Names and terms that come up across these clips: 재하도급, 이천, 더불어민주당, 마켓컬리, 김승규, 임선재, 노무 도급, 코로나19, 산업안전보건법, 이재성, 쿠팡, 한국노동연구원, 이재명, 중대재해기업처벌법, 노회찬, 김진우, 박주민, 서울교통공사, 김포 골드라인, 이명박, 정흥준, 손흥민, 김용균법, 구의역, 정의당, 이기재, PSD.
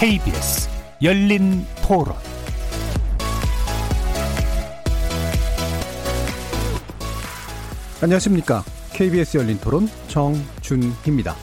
KBS 열린토론 안녕하십니까. KBS 열린토론 정준희입니다.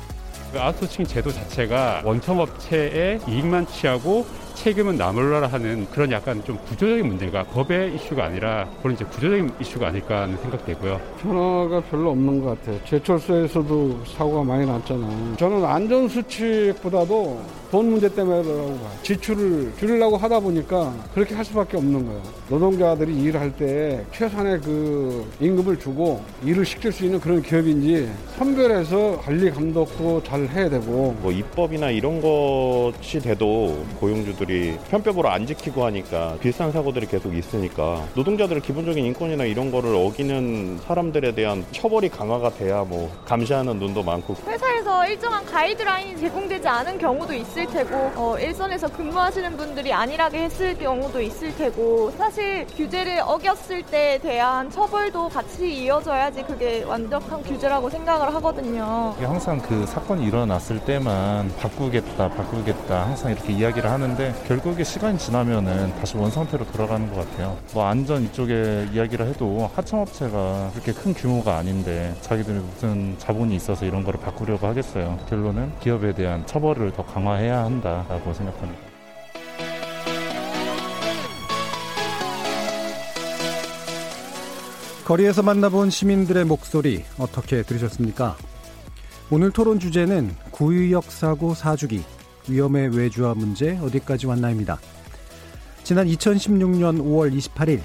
아웃소싱 제도 자체가 원청업체의 이익만 취하고 책임은 나몰라라 하는 그런 약간 좀 구조적인 문제가 법의 이슈가 아니라 그런 이제 구조적인 이슈가 아닐까 하는 생각되고요. 변화가 별로 없는 것 같아요. 제철소에서도 사고가 많이 났잖아요. 저는 안전수칙보다도 돈 문제 때문이라고 봐요. 지출을 줄이려고 하다 보니까 그렇게 할 수밖에 없는 거예요. 노동자들이 일을 할 때 최선의 그 임금을 주고 일을 시킬 수 있는 그런 기업인지 선별해서 관리 감독도 잘 해야 되고 뭐 입법이나 이런 것이 돼도 고용주들 편법으로 안 지키고 하니까 비슷한 사고들이 계속 있으니까 노동자들의 기본적인 인권이나 이런 거를 어기는 사람들에 대한 처벌이 강화가 돼야 뭐 감시하는 눈도 많고 회사에서 일정한 가이드라인이 제공되지 않은 경우도 있을 테고 일선에서 근무하시는 분들이 안일하게 했을 경우도 있을 테고 사실 규제를 어겼을 때에 대한 처벌도 같이 이어져야지 그게 완벽한 규제라고 생각을 하거든요. 항상 그 사건이 일어났을 때만 바꾸겠다 항상 이렇게 이야기를 하는데 결국에 시간이 지나면은 다시 원상태로 돌아가는 것 같아요. 뭐 안전 이쪽에 이야기를 해도 하청업체가 그렇게 큰 규모가 아닌데 자기들이 무슨 자본이 있어서 이런 거를 바꾸려고 하겠어요. 결론은 기업에 대한 처벌을 더 강화해야 한다라고 생각합니다. 거리에서 만나본 시민들의 목소리 어떻게 들으셨습니까? 오늘 토론 주제는 구의역 사고 4주기. 위험의 외주화 문제 어디까지 왔나입니다. 지난 2016년 5월 28일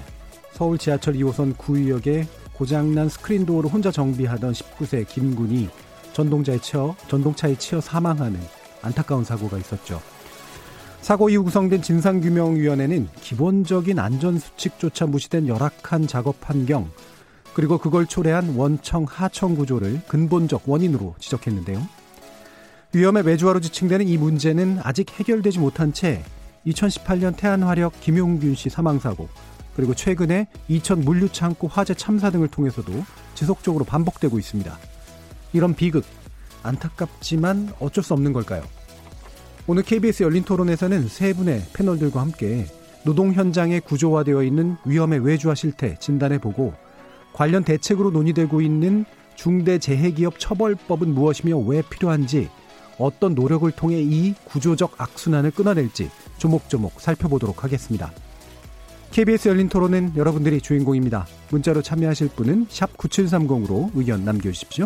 서울 지하철 2호선 구의역에 고장난 스크린도어를 혼자 정비하던 19세 김 군이 전동차에 치여 사망하는 안타까운 사고가 있었죠. 사고 이후 구성된 진상규명위원회는 기본적인 안전수칙조차 무시된 열악한 작업 환경 그리고 그걸 초래한 원청 하청 구조를 근본적 원인으로 지적했는데요. 위험의 외주화로 지칭되는 이 문제는 아직 해결되지 못한 채 2018년 태안화력 김용균 씨 사망사고 그리고 최근에 이천 물류창고 화재 참사 등을 통해서도 지속적으로 반복되고 있습니다. 이런 비극, 안타깝지만 어쩔 수 없는 걸까요? 오늘 KBS 열린토론에서는 세 분의 패널들과 함께 노동 현장에 구조화되어 있는 위험의 외주화 실태 진단해보고 관련 대책으로 논의되고 있는 중대재해기업 처벌법은 무엇이며 왜 필요한지 어떤 노력을 통해 이 구조적 악순환을 끊어낼지 조목조목 살펴보도록 하겠습니다. KBS 열린 토론은 여러분들이 주인공입니다. 문자로 참여하실 분은 샵 9730으로 의견 남겨주십시오.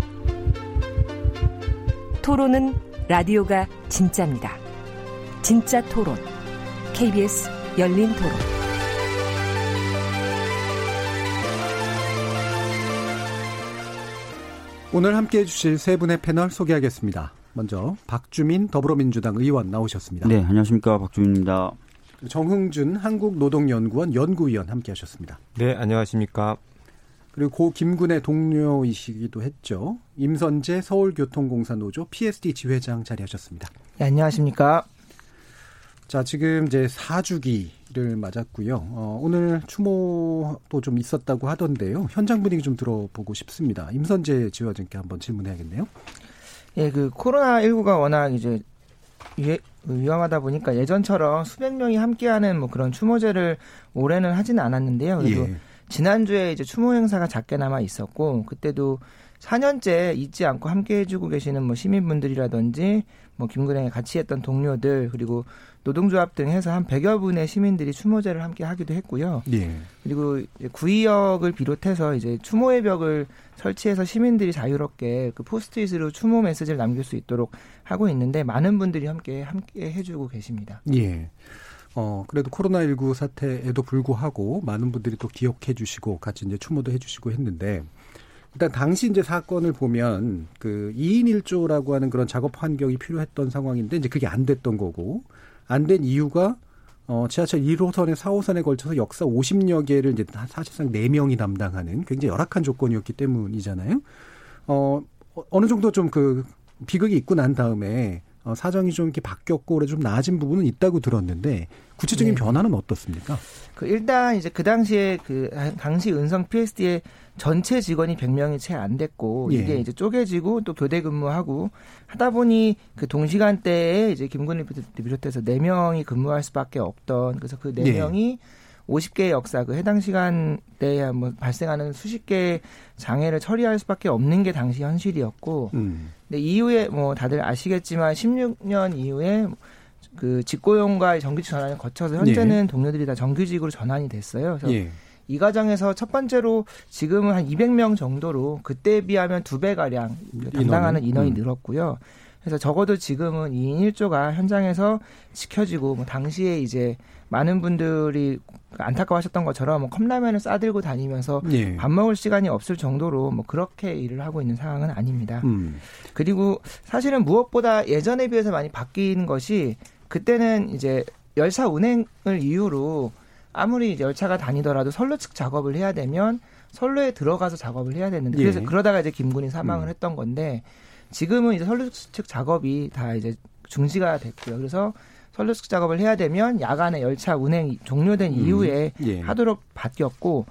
토론은 라디오가 진짜입니다. 진짜 토론, KBS 열린 토론. 오늘 함께해 주실 세 분의 패널 소개하겠습니다. 먼저 박주민 더불어민주당 의원 나오셨습니다. 네, 안녕하십니까. 박주민입니다. 정흥준 한국노동연구원 연구위원 함께하셨습니다. 네, 안녕하십니까. 그리고 고 김군의 동료이시기도 했죠. 임선재 서울교통공사 노조 PSD 지회장 자리하셨습니다. 네, 안녕하십니까. 자, 지금 이제 4주기를 맞았고요. 오늘 추모도 좀 있었다고 하던데요. 현장 분위기 좀 들어보고 싶습니다. 임선재 지회장께 한번 질문해야겠네요. 예, 그 코로나19가 워낙 이제 위험하다 보니까 예전처럼 수백 명이 함께하는 뭐 그런 추모제를 올해는 하지는 않았는데요. 그래도 예. 지난주에 이제 추모 행사가 작게나마 있었고 그때도 4년째 잊지 않고 함께해주고 계시는 뭐 시민분들이라든지 뭐 김근영이 같이 했던 동료들 그리고 노동조합 등 해서 한 100여 분의 시민들이 추모제를 함께 하기도 했고요. 예. 그리고 이제 구의역을 비롯해서 이제 추모의 벽을 설치해서 시민들이 자유롭게 그 포스트잇으로 추모 메시지를 남길 수 있도록 하고 있는데 많은 분들이 함께 해주고 계십니다. 예. 그래도 코로나19 사태에도 불구하고 많은 분들이 또 기억해 주시고 같이 이제 추모도 해 주시고 했는데 일단 당시 이제 사건을 보면 그 2인 1조라고 하는 그런 작업 환경이 필요했던 상황인데 이제 그게 안 됐던 거고 안 된 이유가 지하철 1호선에 4호선에 걸쳐서 역사 50여 개를 이제 사실상 4명이 담당하는 굉장히 열악한 조건이었기 때문이잖아요. 어느 정도 좀 그 비극이 있고 난 다음에 사정이 좀 이렇게 바뀌었고 그래 좀 나아진 부분은 있다고 들었는데 구체적인 변화는 어떻습니까? 그 일단 이제 그 당시에 그 당시 은성 PSD의 전체 직원이 100명이 채 안 됐고 이게 이제 쪼개지고 또 교대 근무하고 하다 보니 그 동시간대에 이제 김군 리포트 비롯해서 4명이 근무할 수밖에 없던 그래서 그 4명이 50개의 역사 그 해당 시간대에 뭐 발생하는 수십 개의 장애를 처리할 수밖에 없는 게 당시 현실이었고 근데 이후에 뭐 다들 아시겠지만 16년 이후에 그 직고용과 정규직 전환을 거쳐서 현재는 동료들이 다 정규직으로 전환이 됐어요. 그래서 이 과정에서 첫 번째로 지금은 한 200명 정도로 그때에 비하면 2배가량 담당하는 인원이 늘었고요. 그래서 적어도 지금은 2인 1조가 현장에서 지켜지고 뭐 당시에 이제 많은 분들이 안타까워하셨던 것처럼 뭐 컵라면을 싸들고 다니면서 밥 먹을 시간이 없을 정도로 뭐 그렇게 일을 하고 있는 상황은 아닙니다. 그리고 사실은 무엇보다 예전에 비해서 많이 바뀐 것이 그때는 이제 열차 운행을 이유로 아무리 열차가 다니더라도 선로 측 작업을 해야 되면 선로에 들어가서 작업을 해야 되는데 그래서 그러다가 이제 김군이 사망을 했던 건데 지금은 이제 선로 측 작업이 다 이제 중지가 됐고요. 그래서 선로 측 작업을 해야 되면 야간에 열차 운행 종료된 이후에 하도록 바뀌었고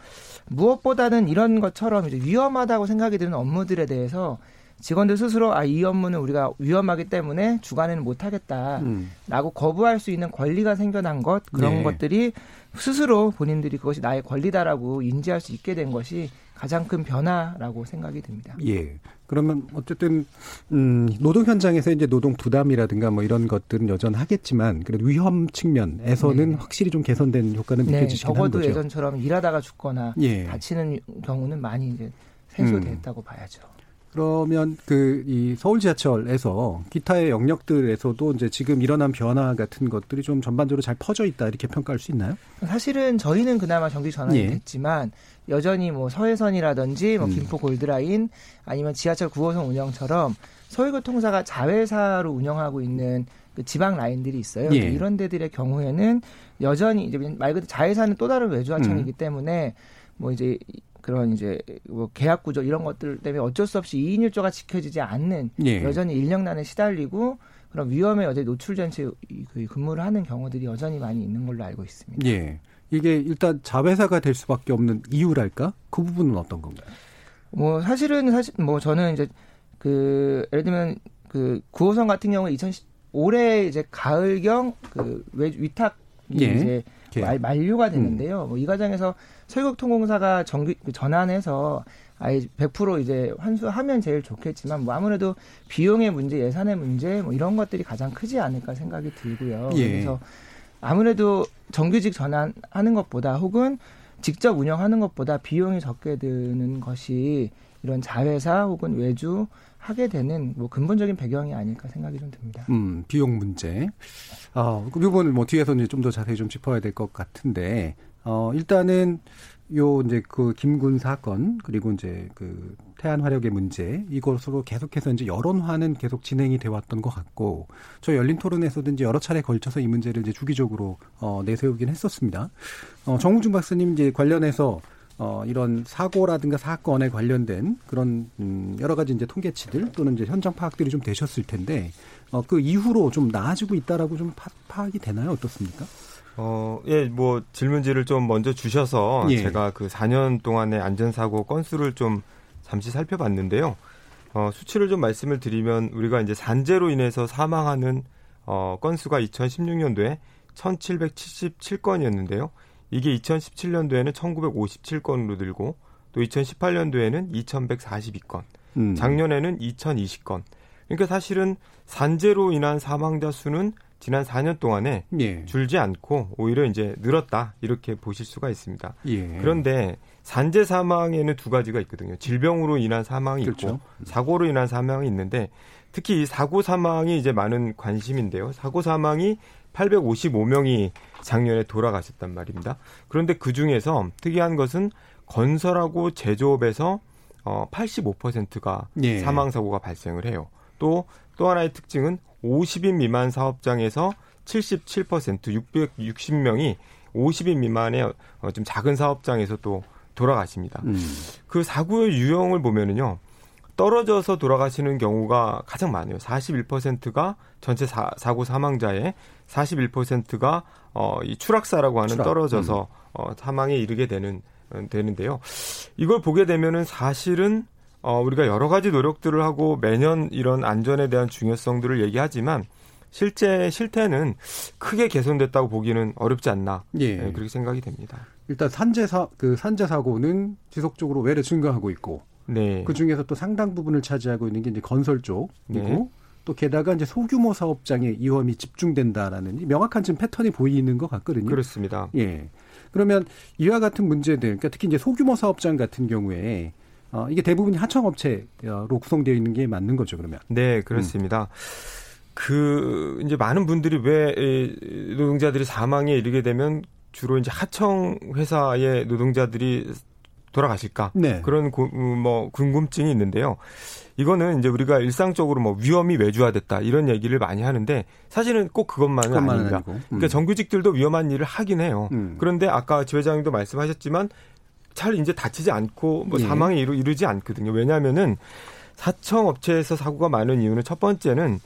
무엇보다는 이런 것처럼 이제 위험하다고 생각이 드는 업무들에 대해서 직원들 스스로 아, 이 업무는 우리가 위험하기 때문에 주간에는 못하겠다라고 거부할 수 있는 권리가 생겨난 것 그런 것들이 스스로 본인들이 그것이 나의 권리다라고 인지할 수 있게 된 것이 가장 큰 변화라고 생각이 듭니다. 예. 그러면 어쨌든 노동 현장에서 이제 노동 부담이라든가 뭐 이런 것들은 여전하겠지만 그래도 위험 측면에서는 확실히 좀 개선된 효과는 느껴지시긴 한 거죠. 적어도 예전처럼 일하다가 죽거나 다치는 경우는 많이 이제 해소됐다고 봐야죠. 그러면 그 이 서울 지하철에서 기타의 영역들에서도 이제 지금 일어난 변화 같은 것들이 좀 전반적으로 잘 퍼져 있다 이렇게 평가할 수 있나요? 사실은 저희는 그나마 정규 전환이 됐지만 여전히 뭐 서해선이라든지 뭐 김포 골드라인 아니면 지하철 9호선 운영처럼 서울교통사가 자회사로 운영하고 있는 그 지방 라인들이 있어요. 이런 데들의 경우에는 여전히 이제 말 그대로 자회사는 또 다른 외주하청이기 때문에 뭐 이제 그런 이제 뭐 계약 구조 이런 것들 때문에 어쩔 수 없이 2인 1조가 지켜지지 않는 여전히 인력난에 시달리고 그런 위험에 여전히 노출된 채 근무를 하는 경우들이 여전히 많이 있는 걸로 알고 있습니다. 예. 이게 일단 자회사가 될 수밖에 없는 이유랄까? 그 부분은 어떤 건가요? 뭐 사실은 뭐 저는 이제 그 예를 들면 그 9호선 같은 경우는 올해 이제 가을경 그 위탁 이제 만료가 되는데요. 뭐 이 과정에서 서울교통공사가 정규 전환해서 아예 100% 이제 환수하면 제일 좋겠지만 뭐 아무래도 비용의 문제, 예산의 문제 뭐 이런 것들이 가장 크지 않을까 생각이 들고요. 그래서 아무래도 정규직 전환하는 것보다 혹은 직접 운영하는 것보다 비용이 적게 드는 것이 이런 자회사 혹은 외주 하게 되는 뭐 근본적인 배경이 아닐까 생각이 좀 듭니다. 비용 문제. 그 부분을 뭐 뒤에서 이제 좀 더 자세히 좀 짚어야 될 것 같은데 일단은 요 이제 그 김군 사건 그리고 이제 그 태안화력의 문제 이것으로 계속해서 이제 여론화는 계속 진행이 되어왔던 것 같고 저 열린토론에서도 이제 여러 차례 걸쳐서 이 문제를 이제 주기적으로 내세우긴 했었습니다. 정흥준 박사님 이제 관련해서 이런 사고라든가 사건에 관련된 그런 여러 가지 이제 통계치들 또는 이제 현장 파악들이 좀 되셨을 텐데 그 이후로 좀 나아지고 있다라고 좀 파악이 되나요? 어떻습니까? 예, 뭐 질문지를 좀 먼저 주셔서 제가 그 4년 동안의 안전사고 건수를 좀 잠시 살펴봤는데요. 수치를 좀 말씀을 드리면 우리가 이제 산재로 인해서 사망하는 건수가 2016년도에 1,777건이었는데요. 이게 2017년도에는 1957건으로 늘고 또 2018년도에는 2142건, 작년에는 2020건. 그러니까 사실은 산재로 인한 사망자 수는 지난 4년 동안에 줄지 않고 오히려 이제 늘었다 이렇게 보실 수가 있습니다. 그런데 산재 사망에는 두 가지가 있거든요. 질병으로 인한 사망이 있고 사고로 인한 사망이 있는데 특히 이 사고 사망이 이제 많은 관심인데요. 사고 사망이 855명이 작년에 돌아가셨단 말입니다. 그런데 그중에서 특이한 것은 건설하고 제조업에서 85%가 사망사고가 발생을 해요. 또 하나의 특징은 50인 미만 사업장에서 77%, 660명이 50인 미만의 좀 작은 사업장에서 또 돌아가십니다. 그 사고의 유형을 보면은요, 떨어져서 돌아가시는 경우가 가장 많아요. 41%가 전체 사고 사망자의 41%가 이 추락사라고 하는 떨어져서 사망에 이르게 되는데요. 이걸 보게 되면은 사실은 우리가 여러 가지 노력들을 하고 매년 이런 안전에 대한 중요성들을 얘기하지만 실태는 크게 개선됐다고 보기는 어렵지 않나. 예. 네, 그렇게 생각이 됩니다. 일단 산재 사고는 지속적으로 외래 증가하고 있고, 네. 그 중에서 또 상당 부분을 차지하고 있는 게 이제 건설 쪽이고, 네. 또 게다가 이제 소규모 사업장의 위험이 집중된다라는 명확한 지금 패턴이 보이는 것 같거든요. 그렇습니다. 예. 그러면 이와 같은 문제들, 그러니까 특히 이제 소규모 사업장 같은 경우에 이게 대부분이 하청업체로 구성되어 있는 게 맞는 거죠, 그러면? 네, 그렇습니다. 이제 많은 분들이 왜 노동자들이 사망에 이르게 되면 주로 이제 하청회사의 노동자들이 돌아가실까? 네. 그런 궁금증이 있는데요. 이거는 이제 우리가 일상적으로 위험이 외주화됐다 이런 얘기를 많이 하는데 사실은 꼭 그것만은 아닙니다. 그러니까 정규직들도 위험한 일을 하긴 해요. 그런데 아까 지 회장님도 말씀하셨지만 잘 이제 다치지 않고 사망에 이르지 않거든요. 왜냐하면은 하청업체에서 사고가 많은 이유는 첫 번째는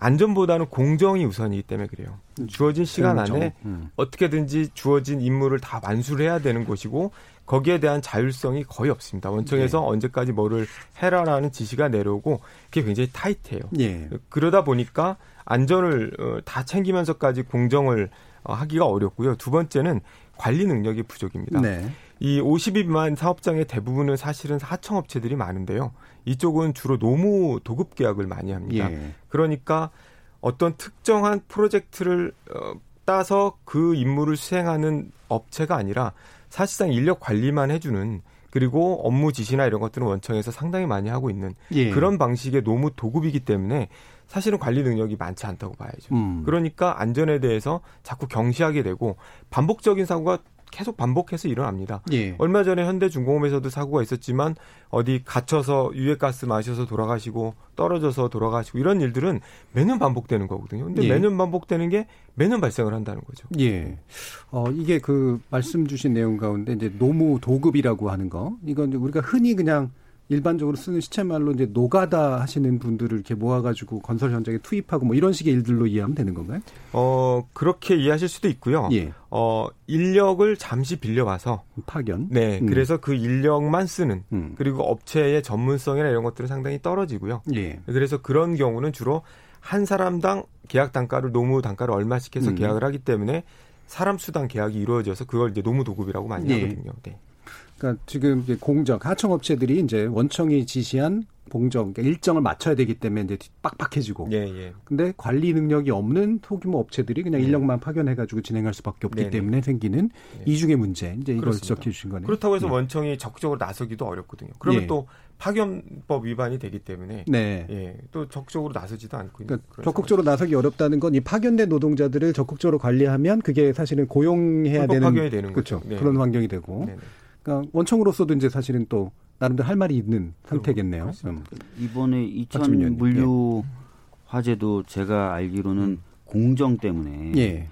안전보다는 공정이 우선이기 때문에 그래요. 주어진 시간 안에 어떻게든지 주어진 임무를 다 완수를 해야 되는 것이고 거기에 대한 자율성이 거의 없습니다. 원청에서 언제까지 뭐를 해라라는 지시가 내려오고 그게 굉장히 타이트해요. 예. 그러다 보니까 안전을 다 챙기면서까지 공정을 하기가 어렵고요. 두 번째는 관리 능력이 부족입니다. 네. 이 50인만 사업장의 대부분은 사실은 하청업체들이 많은데요. 이쪽은 주로 노무 도급 계약을 많이 합니다. 예. 그러니까 어떤 특정한 프로젝트를 따서 그 임무를 수행하는 업체가 아니라 사실상 인력 관리만 해주는, 그리고 업무 지시나 이런 것들은 원청에서 상당히 많이 하고 있는, 예. 그런 방식의 노무 도급이기 때문에 사실은 관리 능력이 많지 않다고 봐야죠. 그러니까 안전에 대해서 자꾸 경시하게 되고 반복적인 사고가 계속 반복해서 일어납니다. 예. 얼마 전에 현대중공업에서도 사고가 있었지만 어디 갇혀서 유해가스 마셔서 돌아가시고 떨어져서 돌아가시고 이런 일들은 매년 반복되는 거거든요. 근데 예. 매년 반복되는 게 매년 발생을 한다는 거죠. 예. 이게 그 말씀 주신 내용 가운데 이제 노무 도급이라고 하는 거, 이건 우리가 흔히 그냥 일반적으로 쓰는 시체말로 이제 노가다 하시는 분들을 이렇게 모아가지고 건설 현장에 투입하고 이런 식의 일들로 이해하면 되는 건가요? 그렇게 이해하실 수도 있고요. 예. 인력을 잠시 빌려와서 파견. 네. 그래서 그 인력만 쓰는, 그리고 업체의 전문성이나 이런 것들은 상당히 떨어지고요. 예. 그래서 그런 경우는 주로 한 사람당 계약 단가를 노무 단가를 얼마씩 해서 계약을 하기 때문에 사람 수당 계약이 이루어져서 그걸 이제 노무 도급이라고 많이 하거든요. 네. 그러니까 지금 이제 공정, 하청업체들이 이제 원청이 지시한 공정, 그러니까 일정을 맞춰야 되기 때문에 이제 빡빡해지고. 예, 예. 근데 관리 능력이 없는 소규모 업체들이 그냥 인력만 파견해가지고 진행할 수밖에 없기 때문에 생기는 이중의 문제. 이제 이걸 지적해 주신 거네요. 그렇다고 해서 원청이 적극적으로 나서기도 어렵거든요. 그러면 또 파견법 위반이 되기 때문에 또 적극적으로 나서지도 않고. 그러니까 적극적으로 나서기 어렵다는 건 이 파견된 노동자들을 적극적으로 관리하면 그게 사실은 고용해야 되는 거죠. 네. 그런 환경이 되고. 네. 원청으로서도 이제 사실은 또 나름대로 할 말이 있는 상태겠네요. 이번에 이천 물류 화재도 제가 알기로는 공정 때문에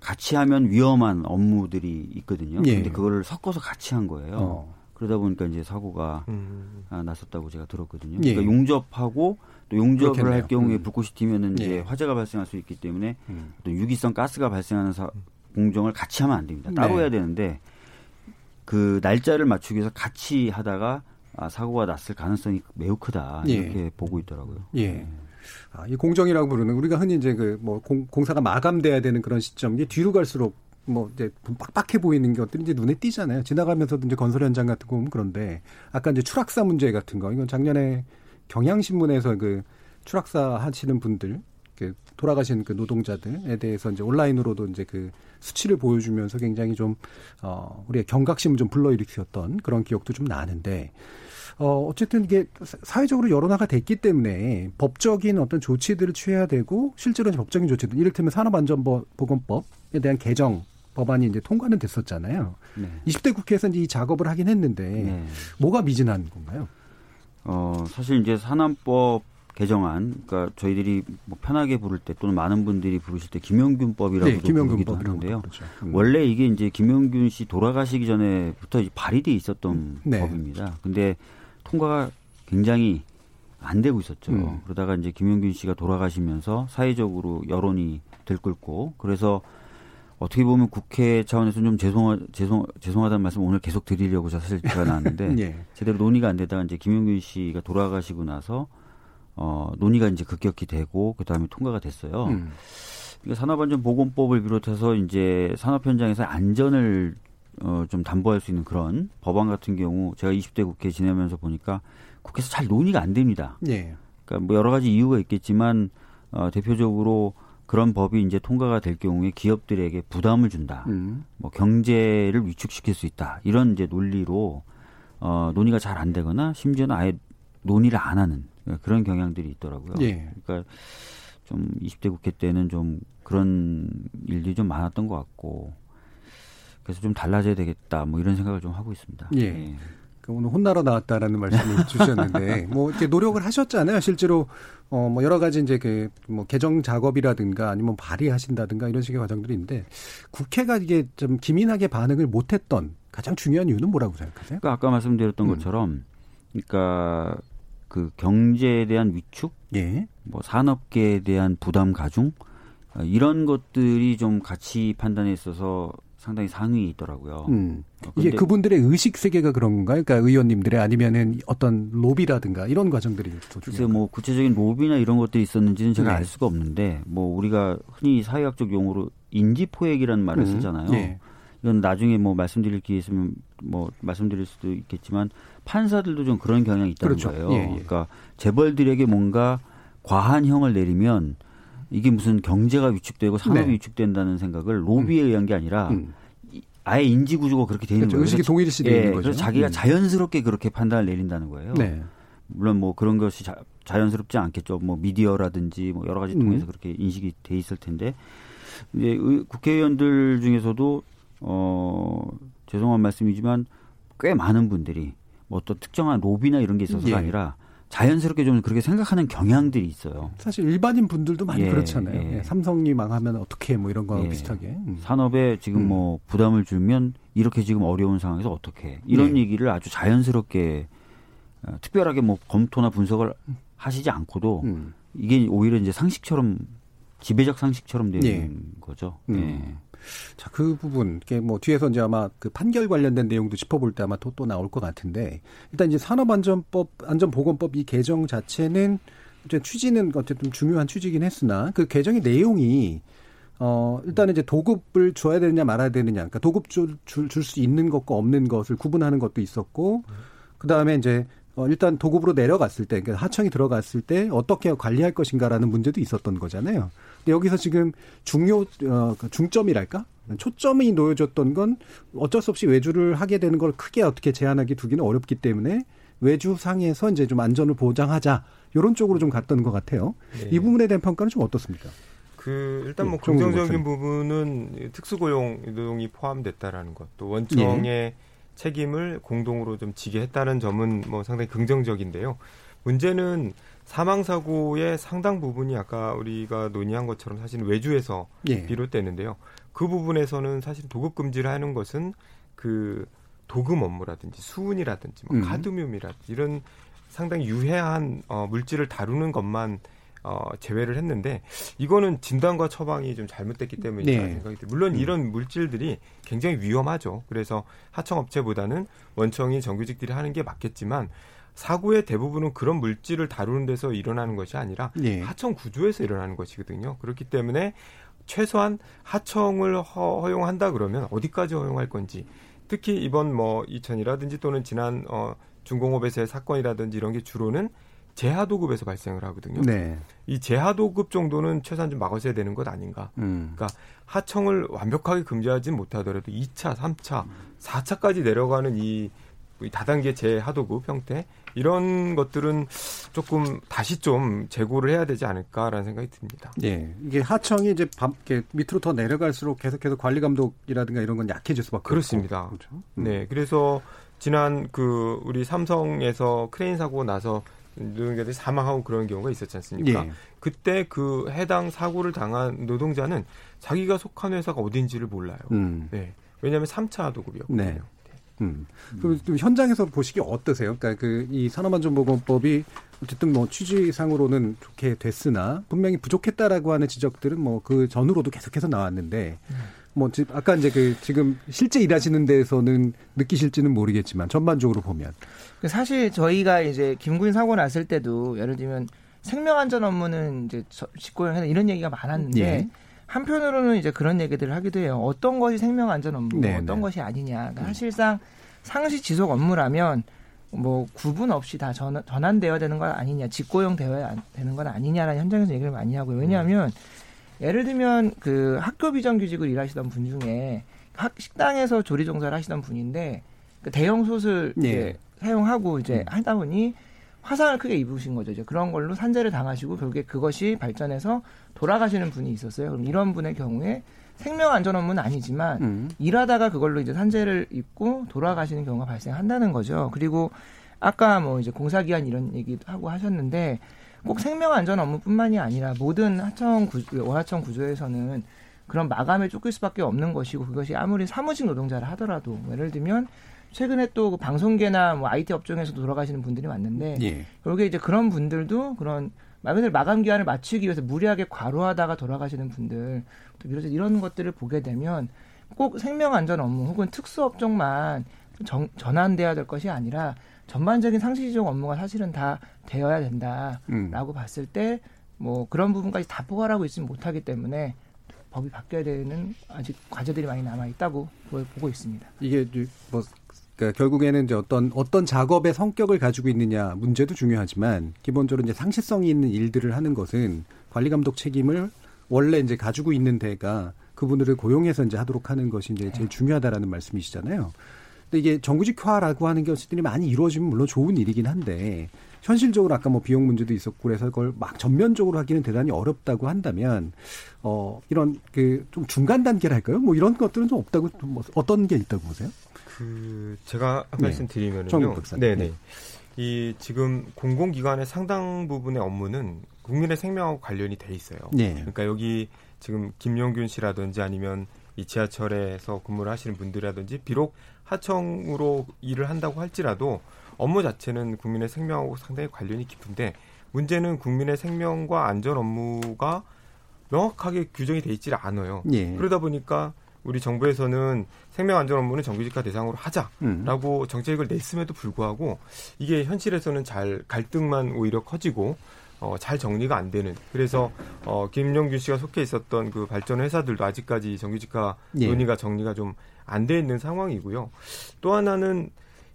같이 하면 위험한 업무들이 있거든요. 그런데 그거를 섞어서 같이 한 거예요. 그러다 보니까 이제 사고가 났었다고 제가 들었거든요. 그러니까 용접하고 또 용접을 그렇겠네요. 할 경우에 불꽃이 튀면은 이제 화재가 발생할 수 있기 때문에 또 유기성 가스가 발생하는 공정을 같이 하면 안 됩니다. 따로 해야 되는데 그 날짜를 맞추기 위해서 같이 하다가 사고가 났을 가능성이 매우 크다 이렇게 보고 있더라고요. 예. 이 공정이라고 부르는, 우리가 흔히 이제 공사가 마감돼야 되는 그런 시점, 뒤로 갈수록 이제 빡빡해 보이는 것들이 이제 눈에 띄잖아요. 지나가면서도 이제 건설 현장 같은 거 보면. 그런데 아까 이제 추락사 문제 같은 거, 이건 작년에 경향신문에서 그 추락사 하시는 분들, 돌아가신 그 노동자들에 대해서 이제 온라인으로도 이제 그 수치를 보여주면서 굉장히 좀 우리의 경각심을 좀 불러일으켰던 그런 기억도 좀 나는데, 어쨌든 이게 사회적으로 여론화가 됐기 때문에 법적인 어떤 조치들을 취해야 되고, 실제로 법적인 조치들, 이를테면 산업안전보건법에 대한 개정 법안이 이제 통과는 됐었잖아요. 20대 국회에서 이제 이 작업을 하긴 했는데 뭐가 미진한 건가요? 사실 이제 산업법 개정안, 그러니까 저희들이 뭐 편하게 부를 때 또는 많은 분들이 부르실 때 김용균법이라고도 네, 부르기도 하는데요. 그렇죠. 원래 이게 이제 김용균 씨 돌아가시기 전에부터 이제 발의돼 있었던 네. 법입니다. 근데 통과가 굉장히 안 되고 있었죠. 그러다가 이제 김용균 씨가 돌아가시면서 사회적으로 여론이 들끓고 그래서 어떻게 보면 국회 차원에서는 좀 죄송하다는 말씀 오늘 계속 드리려고 사실 제가 나왔는데 예. 제대로 논의가 안 되다가 이제 김용균 씨가 돌아가시고 나서 논의가 이제 급격히 되고 그 다음에 통과가 됐어요. 그러니까 산업안전보건법을 비롯해서 이제 산업 현장에서 안전을 좀 담보할 수 있는 그런 법안 같은 경우 제가 20대 국회 지내면서 보니까 국회에서 잘 논의가 안 됩니다. 예. 그러니까 뭐 여러 가지 이유가 있겠지만 대표적으로 그런 법이 이제 통과가 될 경우에 기업들에게 부담을 준다. 뭐 경제를 위축시킬 수 있다. 이런 이제 논리로 논의가 잘 안 되거나 심지어는 아예 논의를 안 하는 그런 경향들이 있더라고요. 예. 그러니까 좀 20대 국회 때는 좀 그런 일들이 좀 많았던 것 같고 그래서 좀 달라져야 되겠다. 뭐 이런 생각을 좀 하고 있습니다. 예. 예. 오늘 혼나러 나왔다라는 말씀을 주셨는데, 뭐, 이렇게 노력을 하셨잖아요. 실제로, 뭐, 여러 가지 이제 그, 뭐, 개정 작업이라든가 아니면 발의하신다든가 이런 식의 과정들이 있는데, 국회가 이게 좀 기민하게 반응을 못했던 가장 중요한 이유는 뭐라고 생각하세요? 그러니까 아까 말씀드렸던 것처럼, 그러니까 그 경제에 대한 위축, 예. 뭐, 산업계에 대한 부담 가중, 이런 것들이 좀 가치 판단에 있어서 상당히 상위에 있더라고요. 이게 그분들의 의식 세계가 그런 건가요? 그러니까 의원님들의 아니면은 어떤 로비라든가 이런 과정들이 더 글쎄 뭐 구체적인 로비나 이런 것들이 있었는지는 제가 알 수가 없는데 뭐 우리가 흔히 사회학적 용어로 인지포획이라는 말을 쓰잖아요. 네. 이건 나중에 뭐 말씀드릴 기회 있으면 뭐 말씀드릴 수도 있겠지만 판사들도 좀 그런 경향이 있다는 그렇죠. 거예요. 예, 예. 그러니까 재벌들에게 뭔가 과한 형을 내리면 이게 무슨 경제가 위축되고 산업이 네. 위축된다는 생각을 로비에 의한 게 아니라 아예 인지구조가 그렇게 되어 있는 그렇죠. 거예요. 의식이 동일시되어 있는 거죠. 그래서 자기가 자연스럽게 그렇게 판단을 내린다는 거예요. 네. 물론 뭐 그런 것이 자연스럽지 않겠죠. 뭐 미디어라든지 뭐 여러 가지 통해서 그렇게 인식이 돼 있을 텐데 이제 국회의원들 중에서도 죄송한 말씀이지만 꽤 많은 분들이 뭐 어떤 특정한 로비나 이런 게 있어서가 예. 아니라 자연스럽게 좀 그렇게 생각하는 경향들이 있어요. 사실 일반인 분들도 많이 예, 그렇잖아요. 예. 삼성이 망하면 어떻게 뭐 이런 거하고 예. 비슷하게. 산업에 지금 뭐 부담을 주면 이렇게 지금 어려운 상황에서 어떻게 이런 예. 얘기를 아주 자연스럽게 특별하게 뭐 검토나 분석을 하시지 않고도 이게 오히려 이제 상식처럼 지배적 상식처럼 되는 예. 거죠. 예. 자, 그 부분, 이게 뭐 뒤에서 이제 아마 그 판결 관련된 내용도 짚어볼 때 아마 또 나올 것 같은데 일단 이제 산업안전법, 안전보건법 이 개정 자체는 이제 취지는 어쨌든 중요한 취지긴 했으나 그 개정의 내용이 일단은 이제 도급을 줘야 되느냐 말아야 되느냐, 그러니까 도급 줄 수 있는 것과 없는 것을 구분하는 것도 있었고 그 다음에 이제 일단 도급으로 내려갔을 때, 그러니까 하청이 들어갔을 때 어떻게 관리할 것인가라는 문제도 있었던 거잖아요. 근데 여기서 지금 중점이랄까? 초점이 놓여졌던 건 어쩔 수 없이 외주를 하게 되는 걸 크게 어떻게 제한하기 두기는 어렵기 때문에 외주상에서 이제 좀 안전을 보장하자, 이런 쪽으로 좀 갔던 것 같아요. 네. 이 부분에 대한 평가는 좀 어떻습니까? 일단 뭐 긍정적인 부분은 특수고용 노동이 포함됐다라는 것, 또 원청의 예. 책임을 공동으로 좀 지게 했다는 점은 뭐 상당히 긍정적인데요. 문제는 사망사고의 상당 부분이 아까 우리가 논의한 것처럼 사실 외주에서 예. 비롯되는데요. 그 부분에서는 사실 도급금지를 하는 것은 그 도금 업무라든지 수은이라든지 뭐 카드뮴이라든지 이런 상당히 유해한 물질을 다루는 것만 제외를 했는데 이거는 진단과 처방이 좀 잘못됐기 때문이라는 네. 생각이 들어요. 물론 이런 물질들이 굉장히 위험하죠. 그래서 하청업체보다는 원청이 정규직들이 하는 게 맞겠지만 사고의 대부분은 그런 물질을 다루는 데서 일어나는 것이 아니라 네. 하청 구조에서 일어나는 것이거든요. 그렇기 때문에 최소한 하청을 허용한다 그러면 어디까지 허용할 건지 특히 이번 뭐 이천이라든지 또는 지난 중공업에서의 사건이라든지 이런 게 주로는 재하도급에서 발생을 하거든요. 네. 이 재하도급 정도는 최소한 좀 막아줘야 되는 것 아닌가. 그러니까 하청을 완벽하게 금지하진 못하더라도 2차, 3차, 4차까지 내려가는 이 다단계 재하도급 형태 이런 것들은 조금 다시 좀 재고를 해야 되지 않을까라는 생각이 듭니다. 예, 이게 하청이 이제 밑으로 더 내려갈수록 계속해서 관리 감독이라든가 이런 건 약해질 수밖에 없고. 그렇습니다. 그렇죠? 네, 그래서 지난 그 우리 삼성에서 크레인 사고 나서 노동자들이 사망하고 그런 경우가 있었지 않습니까? 예. 그때 그 해당 사고를 당한 노동자는 자기가 속한 회사가 어딘지를 몰라요. 네. 왜냐하면 3차 하도급이었거든요. 네. 그럼 좀 현장에서 보시기 어떠세요? 그러니까 그 이 산업안전보건법이 어쨌든 뭐 취지상으로는 좋게 됐으나 분명히 부족했다라고 하는 지적들은 뭐 그 전후로도 계속해서 나왔는데 뭐 아까 이제 그 지금 실제 일하시는 데에서는 느끼실지는 모르겠지만 전반적으로 보면 사실 저희가 이제 김구인 사고 났을 때도 예를 들면 생명안전 업무는 이제 직고용이나 이런 얘기가 많았는데. 예. 한편으로는 이제 그런 얘기들을 하기도 해요. 어떤 것이 생명안전 업무고 네네. 어떤 것이 아니냐. 그러니까 사실상 상시 지속 업무라면 뭐 구분 없이 다 전환되어야 되는 건 아니냐. 직고용 되어야 되는 건 아니냐라는 현장에서 얘기를 많이 하고요. 왜냐하면 예를 들면 그 학교 비정규직을 일하시던 분 중에 식당에서 조리 종사를 하시던 분인데 그 대형 솥을 네. 이제 사용하고 이제 하다 보니 화상을 크게 입으신 거죠. 이제 그런 걸로 산재를 당하시고 결국에 그것이 발전해서 돌아가시는 분이 있었어요. 그럼 이런 분의 경우에 생명안전 업무는 아니지만 일하다가 그걸로 이제 산재를 입고 돌아가시는 경우가 발생한다는 거죠. 그리고 아까 뭐 이제 공사기한 이런 얘기도 하고 하셨는데 꼭 생명안전 업무뿐만이 아니라 모든 하청 구조에서는 그런 마감에 쫓길 수밖에 없는 것이고 그것이 아무리 사무직 노동자를 하더라도 예를 들면 최근에 또 방송계나 뭐 IT 업종에서 돌아가시는 분들이 많는데 예. 결국에 이제 그런 분들도 그런 마감 기한을 맞추기 위해서 무리하게 과로하다가 돌아가시는 분들 또 이런 것들을 보게 되면 꼭 생명안전 업무 혹은 특수업종만 전환돼야 될 것이 아니라 전반적인 상시지적 업무가 사실은 다 되어야 된다라고 봤을 때 뭐 그런 부분까지 다 포괄하고 있지는 못하기 때문에 법이 바뀌어야 되는 아직 과제들이 많이 남아있다고 보고 있습니다. 이게 뭐 그러니까 결국에는 이제 어떤 작업의 성격을 가지고 있느냐 문제도 중요하지만 기본적으로 이제 상시성이 있는 일들을 하는 것은 관리 감독 책임을 원래 이제 가지고 있는 데가 그분들을 고용해서 이제 하도록 하는 것이 이제 제일 중요하다라는 말씀이시잖아요. 근데 이게 정규직화라고 하는 것들이 많이 이루어지면 물론 좋은 일이긴 한데 현실적으로 아까 뭐 비용 문제도 있었고 그래서 그걸 막 전면적으로 하기는 대단히 어렵다고 한다면 이런 그 좀 중간 단계랄까요? 뭐 이런 것들은 좀 없다고 뭐 어떤 게 있다고 보세요? 제가 한 말씀 드리면요. 네네. 이 지금 공공기관의 상당 부분의 업무는 국민의 생명하고 관련이 돼 있어요. 네. 그러니까 여기 지금 김용균 씨라든지 아니면 이 지하철에서 근무를 하시는 분들이라든지 비록 하청으로 일을 한다고 할지라도 업무 자체는 국민의 생명하고 상당히 관련이 깊은데 문제는 국민의 생명과 안전 업무가 명확하게 규정이 돼 있지 않아요. 네. 그러다 보니까 우리 정부에서는 생명안전 업무는 정규직화 대상으로 하자라고 정책을 냈음에도 불구하고 이게 현실에서는 잘 갈등만 오히려 커지고 잘 정리가 안 되는. 그래서 김용균 씨가 속해 있었던 그 발전 회사들도 아직까지 정규직화 논의가 정리가 좀 안 돼 있는 상황이고요. 또 하나는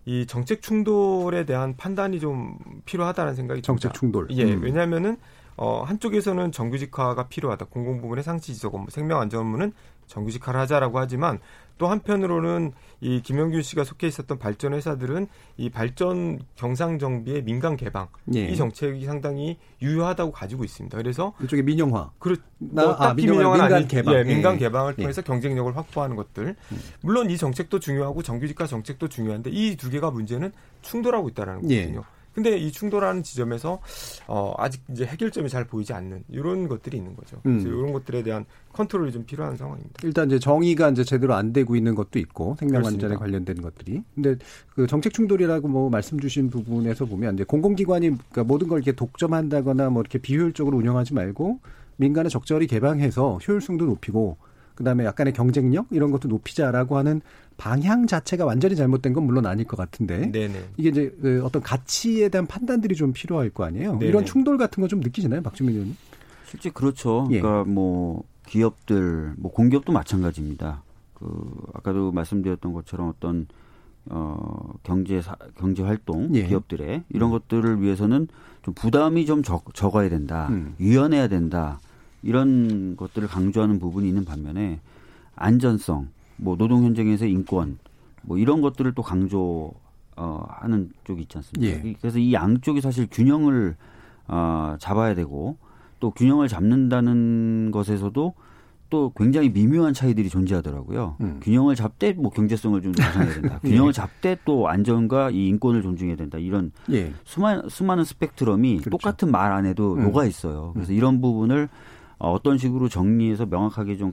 이 정책 충돌에 대한 판단이 좀 필요하다는 생각이 정책 충돌. 예, 왜냐하면은 한쪽에서는 정규직화가 필요하다. 공공부문의 상시지속 업무, 생명안전 업무는 정규직화를 하자라고 하지만 또 한편으로는 이 김용균 씨가 속해 있었던 발전 회사들은 이 발전 경상정비의 민간 개방 예. 이 정책이 상당히 유효하다고 가지고 있습니다. 그래서 이쪽에 민영화, 민간 개방, 예, 민간 개방을 통해서 경쟁력을 확보하는 것들 물론 이 정책도 중요하고 정규직화 정책도 중요한데 이 두 개가 문제는 충돌하고 있다라는 거거든요. 근데 이 충돌하는 지점에서 아직 이제 해결점이 잘 보이지 않는 이런 것들이 있는 거죠. 그래서 이런 것들에 대한 컨트롤이 좀 필요한 상황입니다. 일단 이제 정의가 이제 제대로 안 되고 있는 것도 있고 생명안전에 관련된 것들이. 근데 그 정책 충돌이라고 뭐 말씀 주신 부분에서 보면 이제 공공기관이 그러니까 모든 걸 이렇게 독점한다거나 뭐 이렇게 비효율적으로 운영하지 말고 민간에 적절히 개방해서 효율성도 높이고 그다음에 약간의 경쟁력 이런 것도 높이자라고 하는 방향 자체가 완전히 잘못된 건 물론 아닐 것 같은데 네네. 이게 이제 어떤 가치에 대한 판단들이 좀 필요할 거 아니에요. 네네. 이런 충돌 같은 거 좀 느끼시나요, 박주민 의원님? 실제 그렇죠. 예. 그러니까 뭐 기업들, 뭐 공기업도 마찬가지입니다. 그 아까도 말씀드렸던 것처럼 어떤 경제 활동 예. 기업들의 이런 것들을 위해서는 좀 부담이 좀 적어야 된다, 유연해야 된다. 이런 것들을 강조하는 부분이 있는 반면에 안전성, 뭐 노동 현장에서 인권, 뭐 이런 것들을 또 강조하는 쪽이 있지 않습니까? 예. 그래서 이 양쪽이 사실 균형을 잡아야 되고 또 균형을 잡는다는 것에서도 또 굉장히 미묘한 차이들이 존재하더라고요. 균형을 잡되 뭐 경제성을 좀 보장해야 된다. 균형을 잡되 또 안전과 이 인권을 존중해야 된다. 이런 수많은 스펙트럼이 그렇죠. 똑같은 말 안에도 녹아 있어요. 그래서 이런 부분을 어떤 식으로 정리해서 명확하게 좀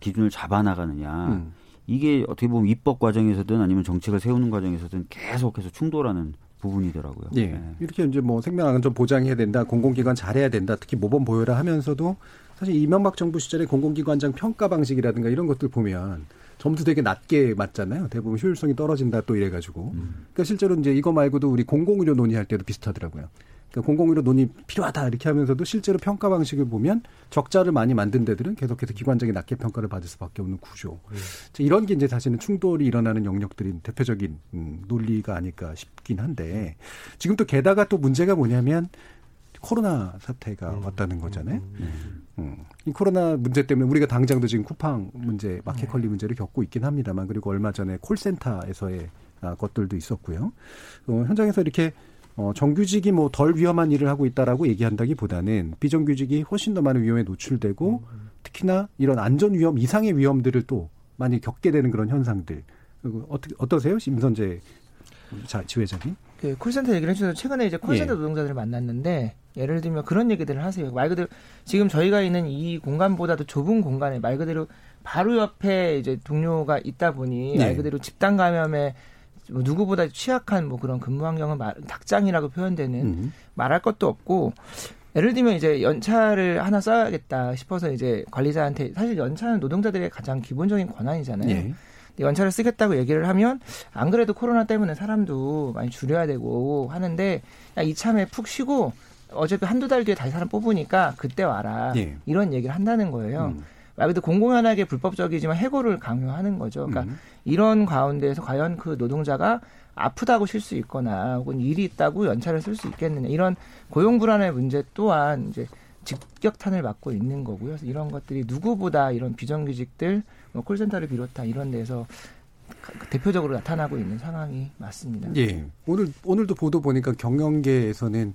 기준을 잡아 나가느냐. 이게 어떻게 보면 입법 과정에서든 아니면 정책을 세우는 과정에서든 계속해서 충돌하는 부분이더라고요. 예. 네. 이렇게 이제 뭐 생명안전 보장해야 된다, 공공기관 잘해야 된다, 특히 모범 보여라 하면서도 사실 이명박 정부 시절의 공공기관장 평가 방식이라든가 이런 것들 보면 점수 되게 낮게 맞잖아요. 대부분 효율성이 떨어진다 또 이래가지고. 그러니까 실제로 이제 이거 말고도 우리 공공의료 논의할 때도 비슷하더라고요. 그러니까 공공의료 논의 필요하다 이렇게 하면서도 실제로 평가 방식을 보면 적자를 많이 만든 데들은 계속해서 기관장이 낮게 평가를 받을 수밖에 없는 구조. 자, 이런 게 이제 사실은 충돌이 일어나는 영역들이 대표적인 논리가 아닐까 싶긴 한데 지금 또 게다가 또 문제가 뭐냐면 코로나 사태가 왔다는 거잖아요. 이 코로나 문제 때문에 우리가 당장도 지금 쿠팡 문제, 마켓컬리 문제를 겪고 있긴 합니다만 그리고 얼마 전에 콜센터에서의 것들도 있었고요. 현장에서 이렇게 정규직이 뭐 덜 위험한 일을 하고 있다라고 얘기한다기보다는 비정규직이 훨씬 더 많은 위험에 노출되고 특히나 이런 안전 위험 이상의 위험들을 또 많이 겪게 되는 그런 현상들. 어떠세요? 임선재 지회장님? 그 콜센터 얘기를 해주셔서 최근에 이제 콜센터 노동자들을 만났는데 예를 들면 그런 얘기들을 하세요. 말 그대로 지금 저희가 있는 이 공간보다도 좁은 공간에 말 그대로 바로 옆에 이제 동료가 있다 보니 말 그대로 집단 감염에 뭐 누구보다 취약한 뭐 그런 근무 환경은 닭장이라고 표현되는 말할 것도 없고 예를 들면 이제 연차를 하나 써야겠다 싶어서 이제 관리자한테 사실 연차는 노동자들의 가장 기본적인 권한이잖아요. 연차를 쓰겠다고 얘기를 하면 안 그래도 코로나 때문에 사람도 많이 줄여야 되고 하는데 야, 이참에 푹 쉬고 어차피 한두 달 뒤에 다시 사람 뽑으니까 그때 와라 이런 얘기를 한다는 거예요. 말 그대로 공공연하게 불법적이지만 해고를 강요하는 거죠. 그러니까 이런 가운데에서 과연 그 노동자가 아프다고 쉴 수 있거나 혹은 일이 있다고 연차를 쓸 수 있겠느냐. 이런 고용 불안의 문제 또한 이제 직격탄을 맞고 있는 거고요. 그래서 이런 것들이 누구보다 이런 비정규직들, 뭐 콜센터를 비롯한 이런 데서 대표적으로 나타나고 있는 상황이 맞습니다. 예. 오늘도 보도 보니까 경영계에서는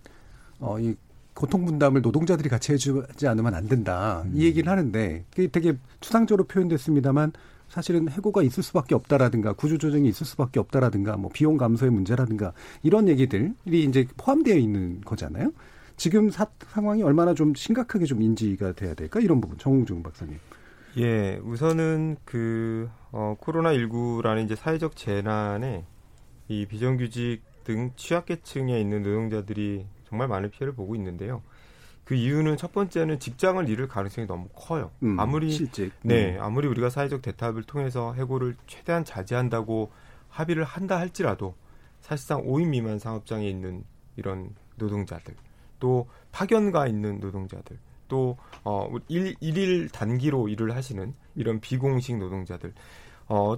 이 고통 분담을 노동자들이 같이 해주지 않으면 안 된다. 이 얘기를 하는데 그게 되게 추상적으로 표현됐습니다만 사실은 해고가 있을 수밖에 없다라든가 구조조정이 있을 수밖에 없다라든가 뭐 비용 감소의 문제라든가 이런 얘기들이 이제 포함되어 있는 거잖아요. 지금 상황이 얼마나 좀 심각하게 좀 인지가 돼야 될까? 이런 부분. 정흥준 박사님. 예, 우선은 코로나19라는 이제 사회적 재난에 이 비정규직 등 취약계층에 있는 노동자들이 정말 많은 피해를 보고 있는데요. 그 이유는 첫 번째는 직장을 잃을 가능성이 너무 커요. 아무리 우리가 사회적 대타협을 통해서 해고를 최대한 자제한다고 합의를 한다 할지라도 사실상 5인 미만 상업장에 있는 이런 노동자들, 또 파견가 있는 노동자들, 또 일일 단기로 일을 하시는 이런 비공식 노동자들,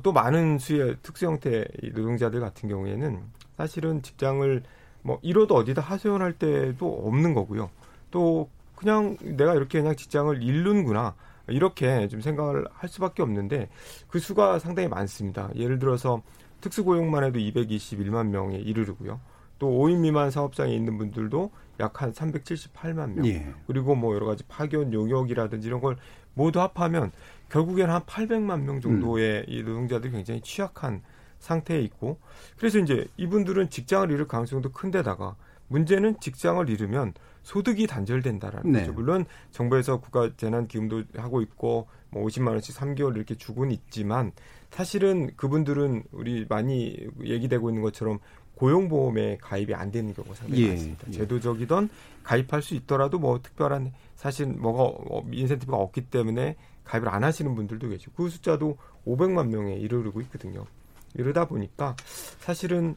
또 많은 수의 특수 형태의 노동자들 같은 경우에는 사실은 직장을 뭐 이러도 어디다 하소연할 때도 없는 거고요. 또 그냥 내가 이렇게 그냥 직장을 잃는구나 이렇게 좀 생각을 할 수밖에 없는데 그 수가 상당히 많습니다. 예를 들어서 특수고용만 해도 221만 명에 이르르고요. 또 5인 미만 사업장에 있는 분들도 약 한 378만 명. 예. 그리고 뭐 여러 가지 파견, 용역이라든지 이런 걸 모두 합하면 결국에는 한 800만 명 정도의 이 노동자들이 굉장히 취약한 상태에 있고 그래서 이제 이분들은 직장을 잃을 가능성도 큰데다가 문제는 직장을 잃으면 소득이 단절된다라는 거죠. 물론 정부에서 국가 재난기금도 하고 있고 뭐 50만 원씩 3개월 이렇게 주고는 있지만 사실은 그분들은 우리 많이 얘기되고 있는 것처럼 고용보험에 가입이 안 되는 경우가 상당히 많습니다. 제도적이던 가입할 수 있더라도 뭐 특별한 사실 뭐가 인센티브가 없기 때문에 가입을 안 하시는 분들도 계시고 그 숫자도 500만 명에 이르르고 있거든요. 이러다 보니까 사실은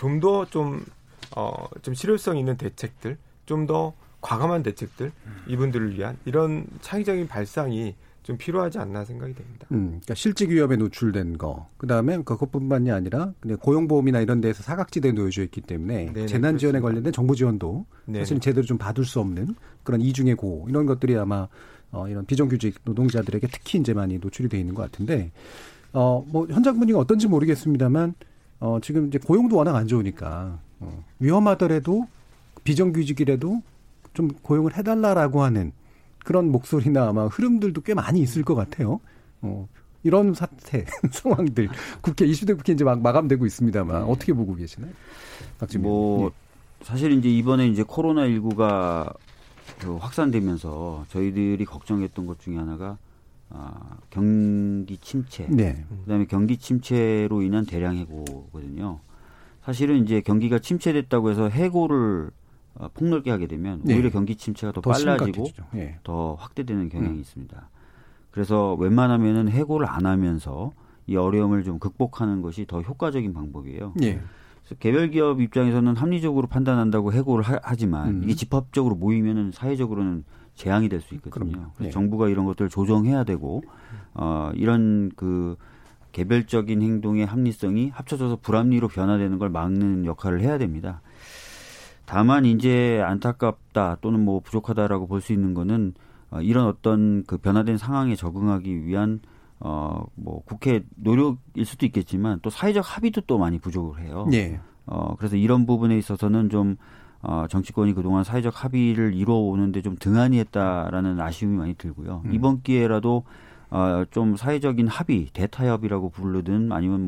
좀 실효성 있는 대책들, 좀 더 과감한 대책들, 이분들을 위한 이런 창의적인 발상이 좀 필요하지 않나 생각이 됩니다. 그러니까 실직 위험에 노출된 거, 그다음에 그것뿐만이 아니라 그냥 고용보험이나 이런 데에서 사각지대에 놓여져 있기 때문에 재난지원에 관련된 정부 지원도 사실 제대로 좀 받을 수 없는 그런 이중의 고호 이런 것들이 아마 이런 비정규직 노동자들에게 특히 이제 많이 노출이 돼 있는 것 같은데 뭐 현장 분위기가 어떤지 모르겠습니다만 지금 이제 고용도 워낙 안 좋으니까 위험하더라도 비정규직이라도 좀 고용을 해달라라고 하는 그런 목소리나 아마 흐름들도 꽤 많이 있을 것 같아요. 이런 사태, 상황들, 국회, 20대 국회 이제 막 마감되고 있습니다만, 어떻게 보고 계시나요? 박주민. 사실 이제 이번에 이제 코로나19가 확산되면서 저희들이 걱정했던 것 중에 하나가 경기 침체. 네. 그다음에 경기 침체로 인한 대량 해고거든요. 사실은 이제 경기가 침체됐다고 해서 해고를 폭넓게 하게 되면 오히려 네. 경기 침체가 더 빨라지고 네. 더 확대되는 경향이 있습니다. 그래서 웬만하면은 해고를 안 하면서 이 어려움을 좀 극복하는 것이 더 효과적인 방법이에요. 네. 개별 기업 입장에서는 합리적으로 판단한다고 해고를 하지만 이게 집합적으로 모이면은 사회적으로는 재앙이 될 수 있거든요. 네. 정부가 이런 것들을 조정해야 되고 이런 그 개별적인 행동의 합리성이 합쳐져서 불합리로 변화되는 걸 막는 역할을 해야 됩니다. 다만 이제 안타깝다 또는 뭐 부족하다라고 볼 수 있는 거는 이런 어떤 그 변화된 상황에 적응하기 위한 뭐 국회 노력일 수도 있겠지만 또 사회적 합의도 또 많이 부족을 해요. 네. 그래서 이런 부분에 있어서는 좀 정치권이 그동안 사회적 합의를 이루어오는데 좀 등한히 했다라는 아쉬움이 많이 들고요. 이번 기회라도 좀 사회적인 합의, 대타협이라고 부르든 아니면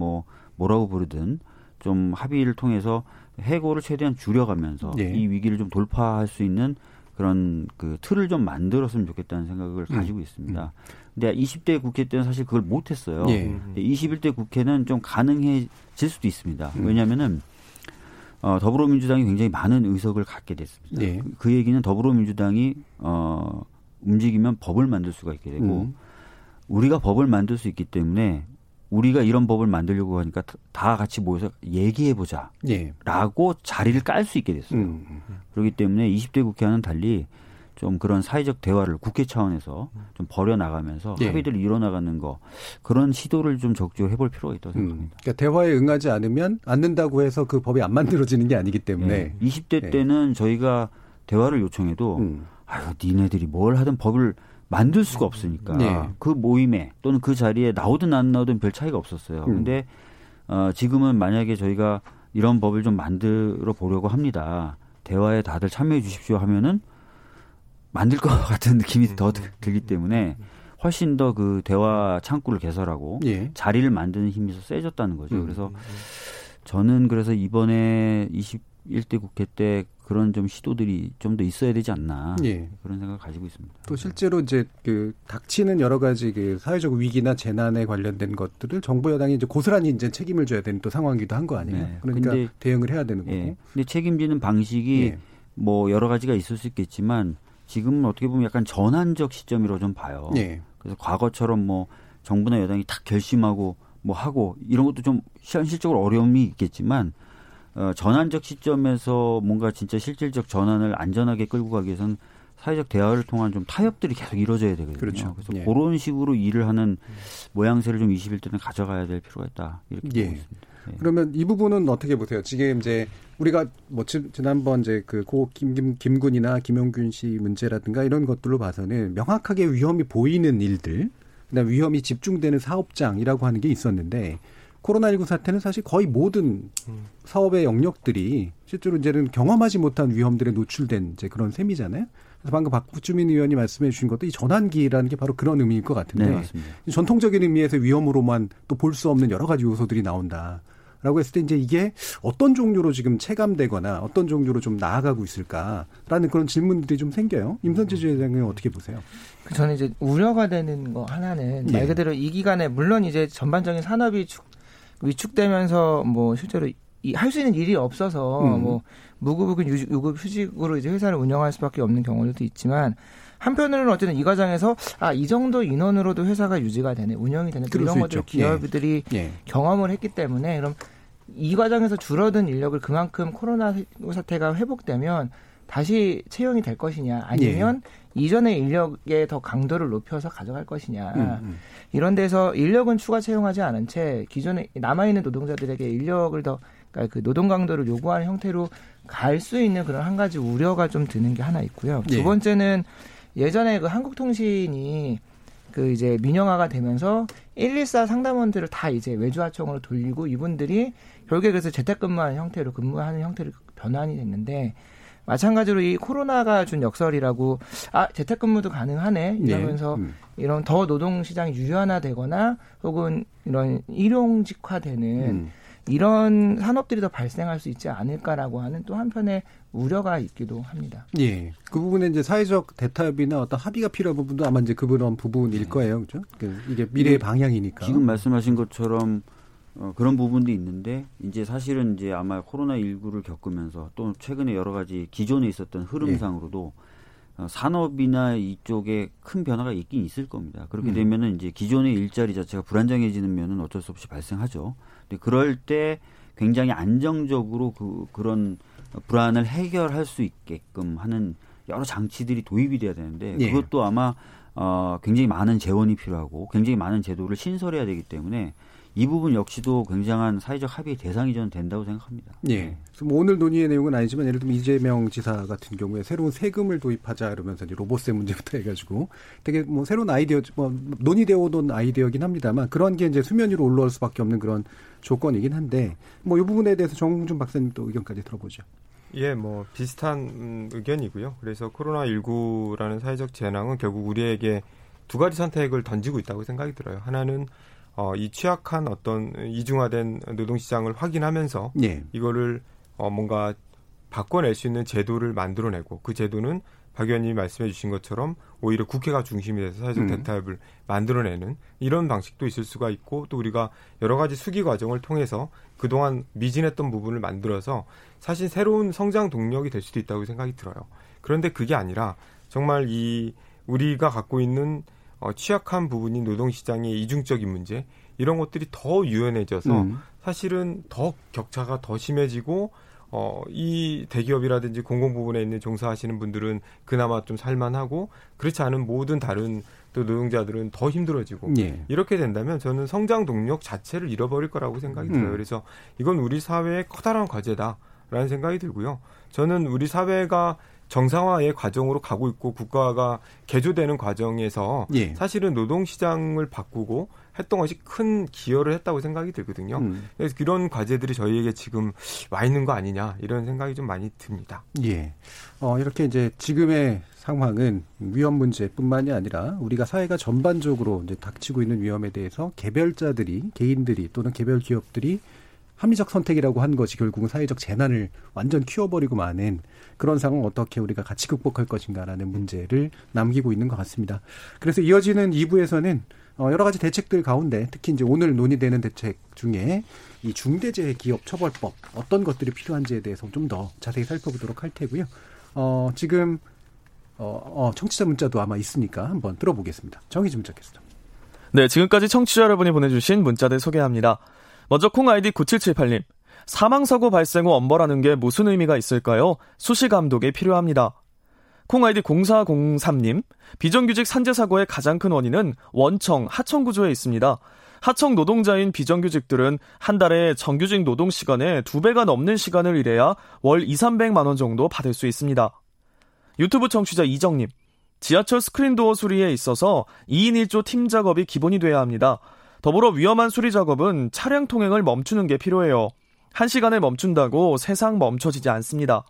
뭐라고 부르든 좀 합의를 통해서 해고를 최대한 줄여가면서 네. 이 위기를 좀 돌파할 수 있는 그런 그 틀을 좀 만들었으면 좋겠다는 생각을 가지고 있습니다. 근데 20대 국회 때는 사실 그걸 못했어요. 예. 21대 국회는 좀 가능해질 수도 있습니다. 왜냐하면은 더불어민주당이 굉장히 많은 의석을 갖게 됐습니다. 예. 그 얘기는 더불어민주당이 움직이면 법을 만들 수가 있게 되고 우리가 법을 만들 수 있기 때문에 우리가 이런 법을 만들려고 하니까 다 같이 모여서 얘기해보자 라고 자리를 깔 수 있게 됐어요. 그렇기 때문에 20대 국회와는 달리 좀 그런 사회적 대화를 국회 차원에서 좀 벌여나가면서 합의들을 이뤄나가는 거 그런 시도를 좀 적극적으로 해볼 필요가 있다고 생각합니다. 그러니까 대화에 응하지 않는다고 해서 그 법이 안 만들어지는 게 아니기 때문에. 20대 때는 저희가 대화를 요청해도 아유 니네들이 뭘 하든 법을 만들 수가 없으니까 그 모임에 또는 그 자리에 나오든 안 나오든 별 차이가 없었어요. 그런데 지금은 만약에 저희가 이런 법을 좀 만들어 보려고 합니다. 대화에 다들 참여해 주십시오 하면은 만들 것 같은 느낌이 더 들기 때문에 훨씬 더 그 대화 창구를 개설하고 자리를 만드는 힘이 더 세졌다는 거죠. 그래서 저는 그래서 이번에 21대 국회 때 그런 좀 시도들이 좀 더 있어야 되지 않나 그런 생각을 가지고 있습니다. 또 실제로 이제 그 닥치는 여러 가지 그 사회적 위기나 재난에 관련된 것들을 정부 여당이 이제 고스란히 이제 책임을 져야 되는 또 상황이기도 한 거 아니에요. 그러니까 근데, 대응을 해야 되는 거고. 근데 책임지는 방식이 뭐 여러 가지가 있을 수 있겠지만 지금은 어떻게 보면 약간 전환적 시점이라고 좀 봐요. 그래서 과거처럼 뭐 정부나 여당이 딱 결심하고 뭐 하고 이런 것도 좀 현실적으로 어려움이 있겠지만. 전환적 시점에서 뭔가 진짜 실질적 전환을 안전하게 끌고 가기 위해서는 사회적 대화를 통한 좀 타협들이 계속 이루어져야 되거든요. 그렇죠. 그래서 그런 식으로 일을 하는 모양새를 좀 21대는 가져가야 될 필요가 있다. 이렇게 보고 있습니다. 그러면 이 부분은 어떻게 보세요? 지금 이제 우리가 뭐 지난번 이제 그 고 김군이나 김용균 씨 문제라든가 이런 것들로 봐서는 명확하게 위험이 보이는 일들, 그다음에 위험이 집중되는 사업장이라고 하는 게 있었는데. 코로나19 사태는 사실 거의 모든 사업의 영역들이 실제로 이제는 경험하지 못한 위험들에 노출된 이제 그런 셈이잖아요. 그래서 방금 박주민 의원이 말씀해 주신 것도 이 전환기라는 게 바로 그런 의미일 것 같은데 전통적인 의미에서 위험으로만 또 볼 수 없는 여러 가지 요소들이 나온다라고 했을 때 이제 이게 어떤 종류로 지금 체감되거나 어떤 종류로 좀 나아가고 있을까라는 그런 질문들이 좀 생겨요. 임선재 주회장은 어떻게 보세요? 저는 이제 우려가 되는 거 하나는 말 그대로 이 기간에 물론 이제 전반적인 산업이 위축되면서 뭐 실제로 할 수 있는 일이 없어서 뭐 무급은 유급 휴직으로 이제 회사를 운영할 수밖에 없는 경우들도 있지만 한편으로는 어쨌든 이 과정에서 이 정도 인원으로도 회사가 유지가 되네, 운영이 되네 이런 것들 기업들이 경험을 했기 때문에 그럼 이 과정에서 줄어든 인력을 그만큼 코로나 사태가 회복되면 다시 채용이 될 것이냐 아니면 이전의 인력에 더 강도를 높여서 가져갈 것이냐 이런 데서 인력은 추가 채용하지 않은 채 기존에 남아있는 노동자들에게 인력을 더 그 노동 강도를 요구하는 형태로 갈 수 있는 그런 한 가지 우려가 좀 드는 게 하나 있고요. 두 번째는 예전에 그 한국통신이 그 이제 민영화가 되면서 114 상담원들을 다 이제 외주하청으로 돌리고 이분들이 결국에 그래서 재택근무하는 형태로 근무하는 형태로 변환이 됐는데 마찬가지로 이 코로나가 준 역설이라고 아 재택근무도 가능하네 이러면서 이런 더 노동시장이 유연화되거나 혹은 이런 일용직화되는 이런 산업들이 더 발생할 수 있지 않을까라고 하는 또 한편의 우려가 있기도 합니다. 예, 그 부분에 이제 사회적 대타협이나 어떤 합의가 필요한 부분도 아마 이제 그런 부분일 거예요, 그렇죠? 이게 미래의 방향이니까. 지금 말씀하신 것처럼 그런 부분도 있는데 이제 사실은 이제 아마 코로나19를 겪으면서 또 최근에 여러 가지 기존에 있었던 흐름상으로도 산업이나 이쪽에 큰 변화가 있긴 있을 겁니다. 그렇게 되면은 이제 기존의 일자리 자체가 불안정해지는 면은 어쩔 수 없이 발생하죠. 근데 그럴 때 굉장히 안정적으로 그런 불안을 해결할 수 있게끔 하는 여러 장치들이 도입이 돼야 되는데 그것도 아마 굉장히 많은 재원이 필요하고 굉장히 많은 제도를 신설해야 되기 때문에 이 부분 역시도 굉장한 사회적 합의의 대상이 저는 된다고 생각합니다. 예. 그럼 오늘 논의의 내용은 아니지만 예를 들면 이재명 지사 같은 경우에 새로운 세금을 도입하자 이러면서 이제 로봇세 문제부터 해가지고 되게 뭐 새로운 아이디어, 뭐 논의되어 오던 아이디어긴 합니다만 그런 게 이제 수면 위로 올라올 수밖에 없는 그런 조건이긴 한데 뭐 이 부분에 대해서 정흥준 박사님 또 의견까지 들어보죠. 예, 뭐 비슷한 의견이고요. 그래서 코로나19라는 사회적 재난은 결국 우리에게 두 가지 선택을 던지고 있다고 생각이 들어요. 하나는 이 취약한 어떤 이중화된 노동시장을 확인하면서 이거를 뭔가 바꿔낼 수 있는 제도를 만들어내고 그 제도는 박 의원님이 말씀해 주신 것처럼 오히려 국회가 중심이 돼서 사회적 대타협을 만들어내는 이런 방식도 있을 수가 있고 또 우리가 여러 가지 수기 과정을 통해서 그동안 미진했던 부분을 만들어서 사실 새로운 성장 동력이 될 수도 있다고 생각이 들어요. 그런데 그게 아니라 정말 이 우리가 갖고 있는 취약한 부분인 노동시장의 이중적인 문제 이런 것들이 더 유연해져서 사실은 더 격차가 더 심해지고 이 대기업이라든지 공공부문에 있는 종사하시는 분들은 그나마 좀 살만하고 그렇지 않은 모든 다른 또 노동자들은 더 힘들어지고 이렇게 된다면 저는 성장 동력 자체를 잃어버릴 거라고 생각이 들어요. 그래서 이건 우리 사회의 커다란 과제다라는 생각이 들고요. 저는 우리 사회가 정상화의 과정으로 가고 있고 국가가 개조되는 과정에서 사실은 노동시장을 바꾸고 했던 것이 큰 기여를 했다고 생각이 들거든요. 그래서 이런 과제들이 저희에게 지금 와 있는 거 아니냐 이런 생각이 좀 많이 듭니다. 예. 이렇게 이제 지금의 상황은 위험 문제뿐만이 아니라 우리가 사회가 전반적으로 이제 닥치고 있는 위험에 대해서 개별자들이, 개인들이 또는 개별 기업들이 합리적 선택이라고 한 것이 결국은 사회적 재난을 완전 키워버리고 마는 그런 상황을 어떻게 우리가 같이 극복할 것인가라는 문제를 남기고 있는 것 같습니다. 그래서 이어지는 2부에서는 여러 가지 대책들 가운데 특히 이제 오늘 논의되는 대책 중에 이 중대재해기업처벌법 어떤 것들이 필요한지에 대해서 좀 더 자세히 살펴보도록 할 테고요. 지금 청취자 문자도 아마 있으니까 한번 들어보겠습니다. 정의진 문자 캐스터. 네, 지금까지 청취자 여러분이 보내주신 문자들 소개합니다. 먼저 콩 아이디 9778님. 사망사고 발생 후 엄벌하는 게 무슨 의미가 있을까요? 수시감독이 필요합니다. 콩 아이디 0403님. 비정규직 산재사고의 가장 큰 원인은 원청, 하청구조에 있습니다. 하청 노동자인 비정규직들은 한 달에 정규직 노동시간의 2배가 넘는 시간을 일해야 월 2,300만 원 정도 받을 수 있습니다. 유튜브 청취자 이정님. 지하철 스크린도어 수리에 있어서 2인 1조 팀 작업이 기본이 돼야 합니다. 더불어 위험한 수리 작업은 차량 통행을 멈추는 게 필요해요. 1시간에 멈춘다고 세상 멈춰지지 않습니다.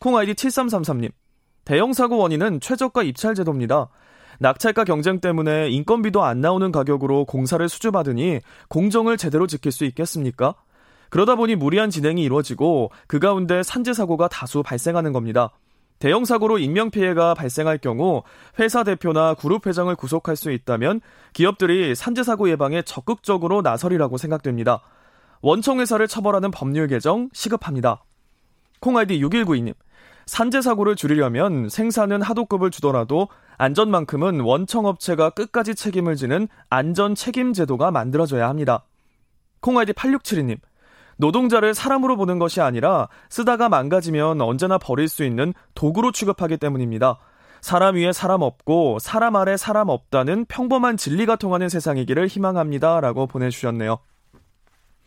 콩 아이디 7333님. 대형 사고 원인은 최저가 입찰 제도입니다. 낙찰가 경쟁 때문에 인건비도 안 나오는 가격으로 공사를 수주받으니 공정을 제대로 지킬 수 있겠습니까? 그러다 보니 무리한 진행이 이루어지고 그 가운데 산재 사고가 다수 발생하는 겁니다. 대형 사고로 인명피해가 발생할 경우 회사 대표나 그룹 회장을 구속할 수 있다면 기업들이 산재사고 예방에 적극적으로 나서리라고 생각됩니다. 원청회사를 처벌하는 법률 개정 시급합니다. 콩아이디 6192님. 산재사고를 줄이려면 생산은 하도급을 주더라도 안전만큼은 원청업체가 끝까지 책임을 지는 안전책임제도가 만들어져야 합니다. 콩아이디 8672님. 노동자를 사람으로 보는 것이 아니라 쓰다가 망가지면 언제나 버릴 수 있는 도구로 취급하기 때문입니다. 사람 위에 사람 없고 사람 아래 사람 없다는 평범한 진리가 통하는 세상이기를 희망합니다. 라고 보내주셨네요.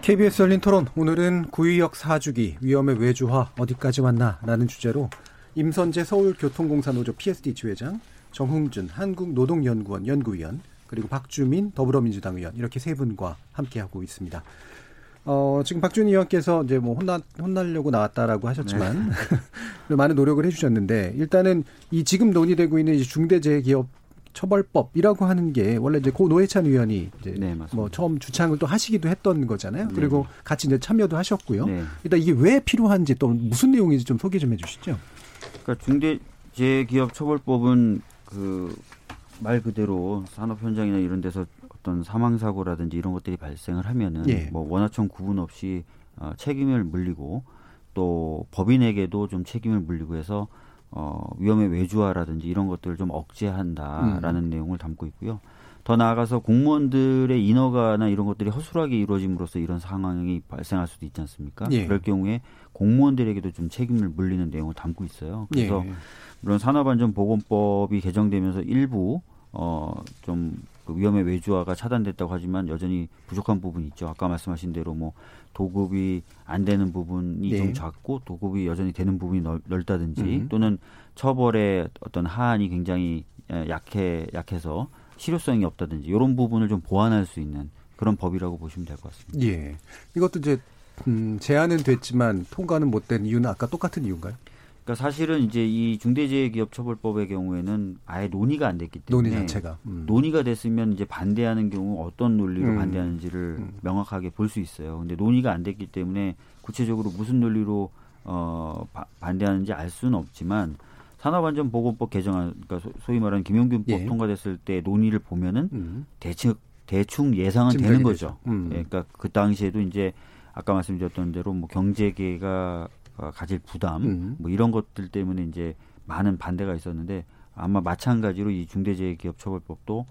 KBS 열린토론, 오늘은 구의역 4주기 위험의 외주화 어디까지 왔나라는 주제로 임선재 서울교통공사 노조 PSD 지회장, 정흥준 한국노동연구원 연구위원, 그리고 박주민 더불어민주당 의원, 이렇게 세 분과 함께하고 있습니다. 지금 박주민 의원께서 이제 뭐 혼나려고 나왔다라고 하셨지만, 네. 많은 노력을 해주셨는데, 일단은 이 지금 논의되고 있는 중대재해기업 처벌법이라고 하는 게 원래 이제 고 노회찬 의원이 이제 네, 뭐 처음 주창을 또 하시기도 했던 거잖아요. 그리고 네. 같이 이제 참여도 하셨고요. 네. 일단 이게 왜 필요한지 또 무슨 내용인지 좀 소개 좀 해주시죠. 그러니까 중대재해기업 처벌법은 말 그대로 산업 현장이나 이런 데서 어떤 사망 사고라든지 이런 것들이 발생을 하면은 예. 뭐 원하청 구분 없이 책임을 물리고 또 법인에게도 좀 책임을 물리고 해서 위험의 외주화라든지 이런 것들을 좀 억제한다라는 내용을 담고 있고요. 더 나아가서 공무원들의 인허가나 이런 것들이 허술하게 이루어짐으로써 이런 상황이 발생할 수도 있지 않습니까? 예. 그럴 경우에 공무원들에게도 좀 책임을 물리는 내용을 담고 있어요. 그래서 예. 물론 산업안전보건법이 개정되면서 일부 좀 위험의 외주화가 차단됐다고 하지만 여전히 부족한 부분이 있죠. 아까 말씀하신 대로 뭐 도급이 안 되는 부분이 네. 좀 작고 도급이 여전히 되는 부분이 넓다든지 또는 처벌의 어떤 하한이 굉장히 약해서 실효성이 없다든지 이런 부분을 좀 보완할 수 있는 그런 법이라고 보시면 될 것 같습니다. 예. 이것도 이제 제안은 됐지만 통과는 못 된 이유는 아까 똑같은 이유인가요? 그러니까 사실은 이제 이 중대재해기업처벌법의 경우에는 아예 논의가 안 됐기 때문에 논의 자체가 논의가 됐으면 이제 반대하는 경우 어떤 논리로 반대하는지를 명확하게 볼 수 있어요. 근데 논의가 안 됐기 때문에 구체적으로 무슨 논리로 반대하는지 알 수는 없지만 산업안전보건법 개정안, 그러니까 소위 말하는 김용균법 예. 통과됐을 때 논의를 보면은 대충 예상은 되는 거죠. 그러니까 그 당시에도 이제 아까 말씀드렸던 대로 뭐 경제계가 가질 부담 뭐 이런 것들 때문에 이제 많은 반대가 있었는데 아마 마찬가지로 이 중대재해기업처벌법도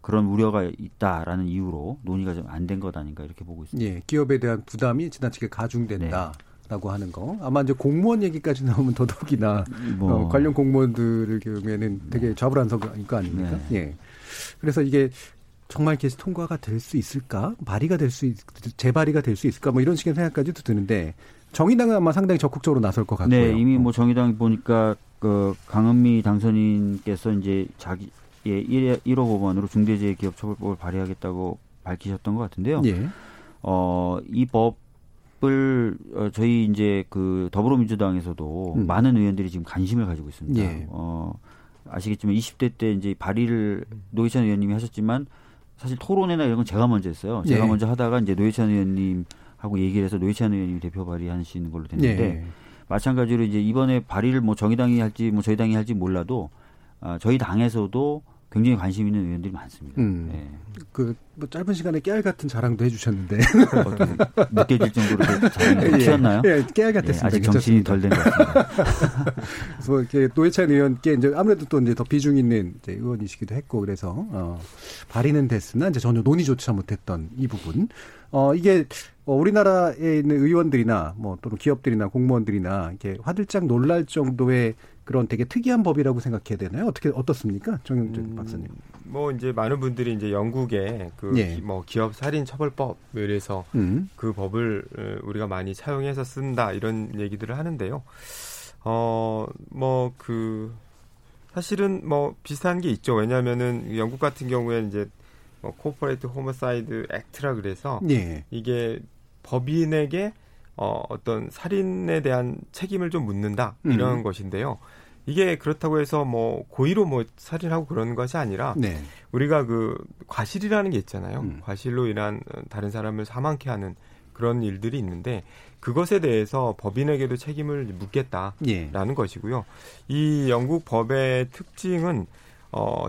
그런 우려가 있다라는 이유로 논의가 좀 안 된 것 아닌가 이렇게 보고 있습니다. 예, 기업에 대한 부담이 지나치게 가중된다. 네. 라고 하는 거. 아마 이제 공무원 얘기까지 나오면 더더욱이나 관련 공무원들의 경우에는 되게 좌불안석일 거 아닙니까? 네. 예. 그래서 이게 정말 계속 통과가 될 수 있을까? 재발의가 될 수 있을까? 뭐 이런 식의 생각까지도 드는데 정의당은 아마 상당히 적극적으로 나설 것 같고요. 네, 이미 뭐 정의당 보니까 강은미 당선인께서 이제 자기의 1호 법안으로 중대재해기업처벌법을 발의하겠다고 밝히셨던 것 같은데요. 예. 이 법을 저희 이제 더불어민주당에서도 많은 의원들이 지금 관심을 가지고 있습니다. 예. 아시겠지만 20대 때 이제 발의를 노회찬 의원님이 하셨지만 사실 토론회나 이런 건 제가 먼저 했어요. 제가 예. 먼저 하다가 이제 노회찬 의원님 하고 얘기를 해서 노회찬 의원님이 대표 발의하시는 걸로 됐는데 예. 마찬가지로 이제 이번에 발의를 뭐 정의당이 할지 뭐 저희 당이 할지 몰라도 저희 당에서도 굉장히 관심 있는 의원들이 많습니다. 예. 뭐 짧은 시간에 깨알 같은 자랑도 해주셨는데 느껴질 정도로 잘 키웠나요? 예, 깨알 같았습니다. 예, 아직 정신이 덜 된 것 같습니다. 그래서 이렇게 노회찬 의원께 이제 아무래도 또 이제 더 비중 있는 이제 의원이시기도 했고 그래서 발의는 됐으나 이제 전혀 논의조차 못했던 이 부분. 이게 우리나라에 있는 의원들이나 뭐 또는 기업들이나 공무원들이나 이렇게 화들짝 놀랄 정도의 그런 되게 특이한 법이라고 생각해야 되나요? 어떻습니까, 정영준 박사님? 뭐 이제 많은 분들이 이제 영국의 예. 뭐 기업 살인 처벌법에 의해서 그 법을 우리가 많이 차용해서 쓴다 이런 얘기들을 하는데요. 뭐 사실은 뭐 비슷한 게 있죠. 왜냐하면은 영국 같은 경우에 이제 코퍼레이트 호모사이드 액트라 그래서 예. 이게 법인에게 어떤 살인에 대한 책임을 좀 묻는다 이런 것인데요. 이게 그렇다고 해서 뭐 고의로 뭐 살인하고 그런 것이 아니라 네. 우리가 과실이라는 게 있잖아요. 과실로 인한 다른 사람을 사망케 하는 그런 일들이 있는데 그것에 대해서 법인에게도 책임을 묻겠다라는 예. 것이고요. 이 영국 법의 특징은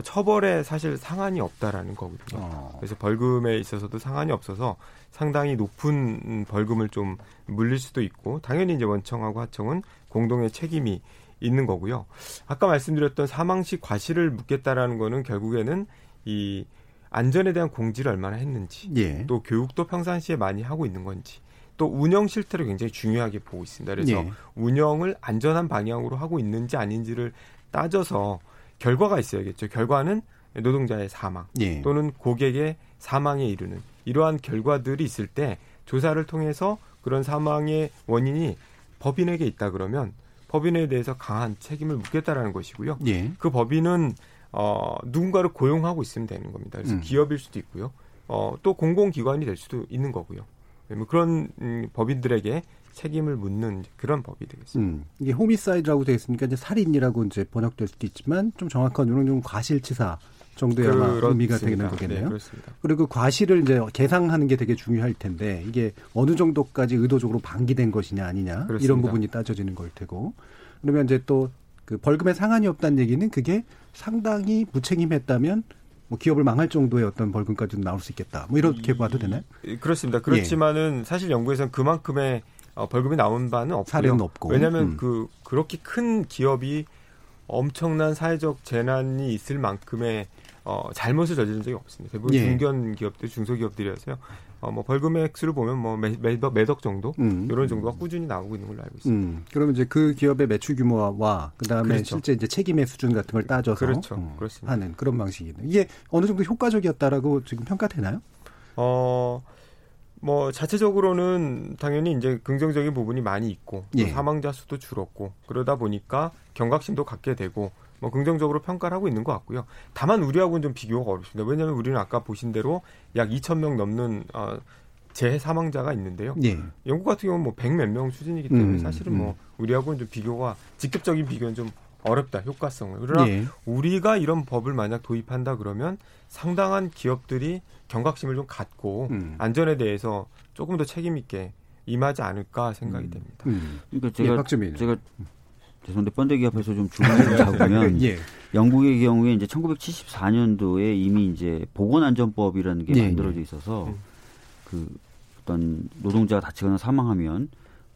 처벌에 사실 상한이 없다라는 거거든요. 그래서 벌금에 있어서도 상한이 없어서 상당히 높은 벌금을 좀 물릴 수도 있고, 당연히 이제 원청하고 하청은 공동의 책임이 있는 거고요. 아까 말씀드렸던 사망시 과실을 묻겠다라는 거는 결국에는 이 안전에 대한 공지를 얼마나 했는지, 예. 또 교육도 평상시에 많이 하고 있는 건지, 또 운영 실태를 굉장히 중요하게 보고 있습니다. 그래서 예. 운영을 안전한 방향으로 하고 있는지 아닌지를 따져서 결과가 있어야겠죠. 결과는 노동자의 사망 예. 또는 고객의 사망에 이르는 이러한 결과들이 있을 때 조사를 통해서 그런 사망의 원인이 법인에게 있다 그러면 법인에 대해서 강한 책임을 묻겠다라는 것이고요. 예. 그 법인은 누군가를 고용하고 있으면 되는 겁니다. 그래서 기업일 수도 있고요. 또 공공기관이 될 수도 있는 거고요. 그런 법인들에게 책임을 묻는 그런 법이 되겠습니다. 이게 호미사이드라고 되어 있으니까 이제 살인이라고 이제 번역될 수도 있지만 좀 정확한 요런 좀 과실치사 정도의 아마 의미가 되는 거겠네요. 네, 그렇습니다. 그리고 과실을 이제 계상하는 게 되게 중요할 텐데 이게 어느 정도까지 의도적으로 방기된 것이냐 아니냐 그렇습니다. 이런 부분이 따져지는 걸 테고 그러면 이제 또 그 벌금에 상한이 없다는 얘기는 그게 상당히 무책임했다면. 기업을 망할 정도의 어떤 벌금까지도 나올 수 있겠다. 뭐 이렇게 봐도 되나요? 그렇습니다. 그렇지만은 예. 사실 연구에서는 그만큼의 벌금이 나온 바는 없고요. 사례는 없고. 왜냐하면 그렇게 큰 기업이 엄청난 사회적 재난이 있을 만큼의 잘못을 저지른 적이 없습니다. 대부분 예. 중견 기업들, 중소기업들이어서요. 뭐 벌금의 액수를 보면 뭐 몇억 정도 이런 정도가 꾸준히 나오고 있는 걸로 알고 있습니다. 그러면 이제 그 기업의 매출 규모와 그다음에 그렇죠. 실제 이제 책임의 수준 같은 걸 따져서 그렇죠. 하는 그런 방식이네요. 이게 어느 정도 효과적이었다라고 지금 평가되나요? 뭐 자체적으로는 당연히 이제 긍정적인 부분이 많이 있고 예. 사망자 수도 줄었고 그러다 보니까 경각심도 갖게 되고. 뭐 긍정적으로 평가를 하고 있는 것 같고요. 다만 우리하고는 좀 비교가 어렵습니다. 왜냐하면 우리는 아까 보신 대로 약 2천 명 넘는 재해 사망자가 있는데요. 예. 영국 같은 경우는 뭐 100몇 명 수준이기 때문에 사실은 뭐 우리하고는 좀 비교가 직접적인 비교는 좀 어렵다. 효과성을. 그러나 예. 우리가 이런 법을 만약 도입한다 그러면 상당한 기업들이 경각심을 좀 갖고 안전에 대해서 조금 더 책임 있게 임하지 않을까 생각이 됩니다. 그러니까 제가 죄송한데 번데기 앞에서 좀 주문을 잡으면 예. 영국의 경우에 이제 1974년도에 이미 이제 보건안전법이라는 게 예. 만들어져 있어서 그 어떤 노동자가 다치거나 사망하면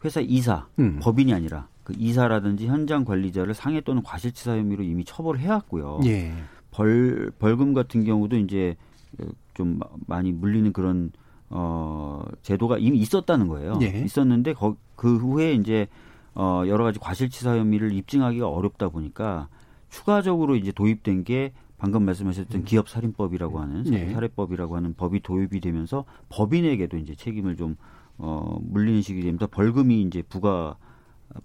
회사 이사 법인이 아니라 그 이사라든지 현장 관리자를 상해 또는 과실치사 혐의로 이미 처벌을 해왔고요. 예. 벌금 같은 경우도 이제 좀 많이 물리는 그런 제도가 이미 있었다는 거예요. 예. 있었는데 그 후에 이제 여러 가지 과실치사 혐의를 입증하기가 어렵다 보니까 추가적으로 이제 도입된 게 방금 말씀하셨던 기업살인법이라고 하는 살해법이라고 하는 법이 도입이 되면서 법인에게도 이제 책임을 좀 물리는 식이 되면서 벌금이 이제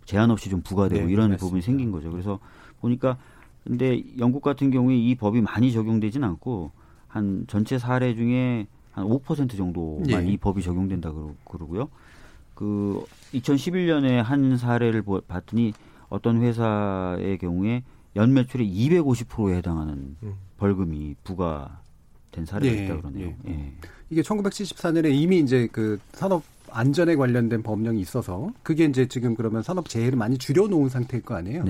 제한 없이 좀 부과되고 네, 이런 맞습니다. 부분이 생긴 거죠. 그래서 보니까 근데 영국 같은 경우에 이 법이 많이 적용되진 않고 한 전체 사례 중에 한 5% 정도만 이 법이 적용된다 그러고요. 그 2011년에 한 사례를 봤더니 어떤 회사의 경우에 연매출의 250%에 해당하는 벌금이 부과된 사례가 있다 그러네요. 예. 이게 1974년에 이미 이제 그 산업 안전에 관련된 법령이 있어서 그게 이제 지금 그러면 산업 재해를 많이 줄여놓은 상태일 거 아니에요.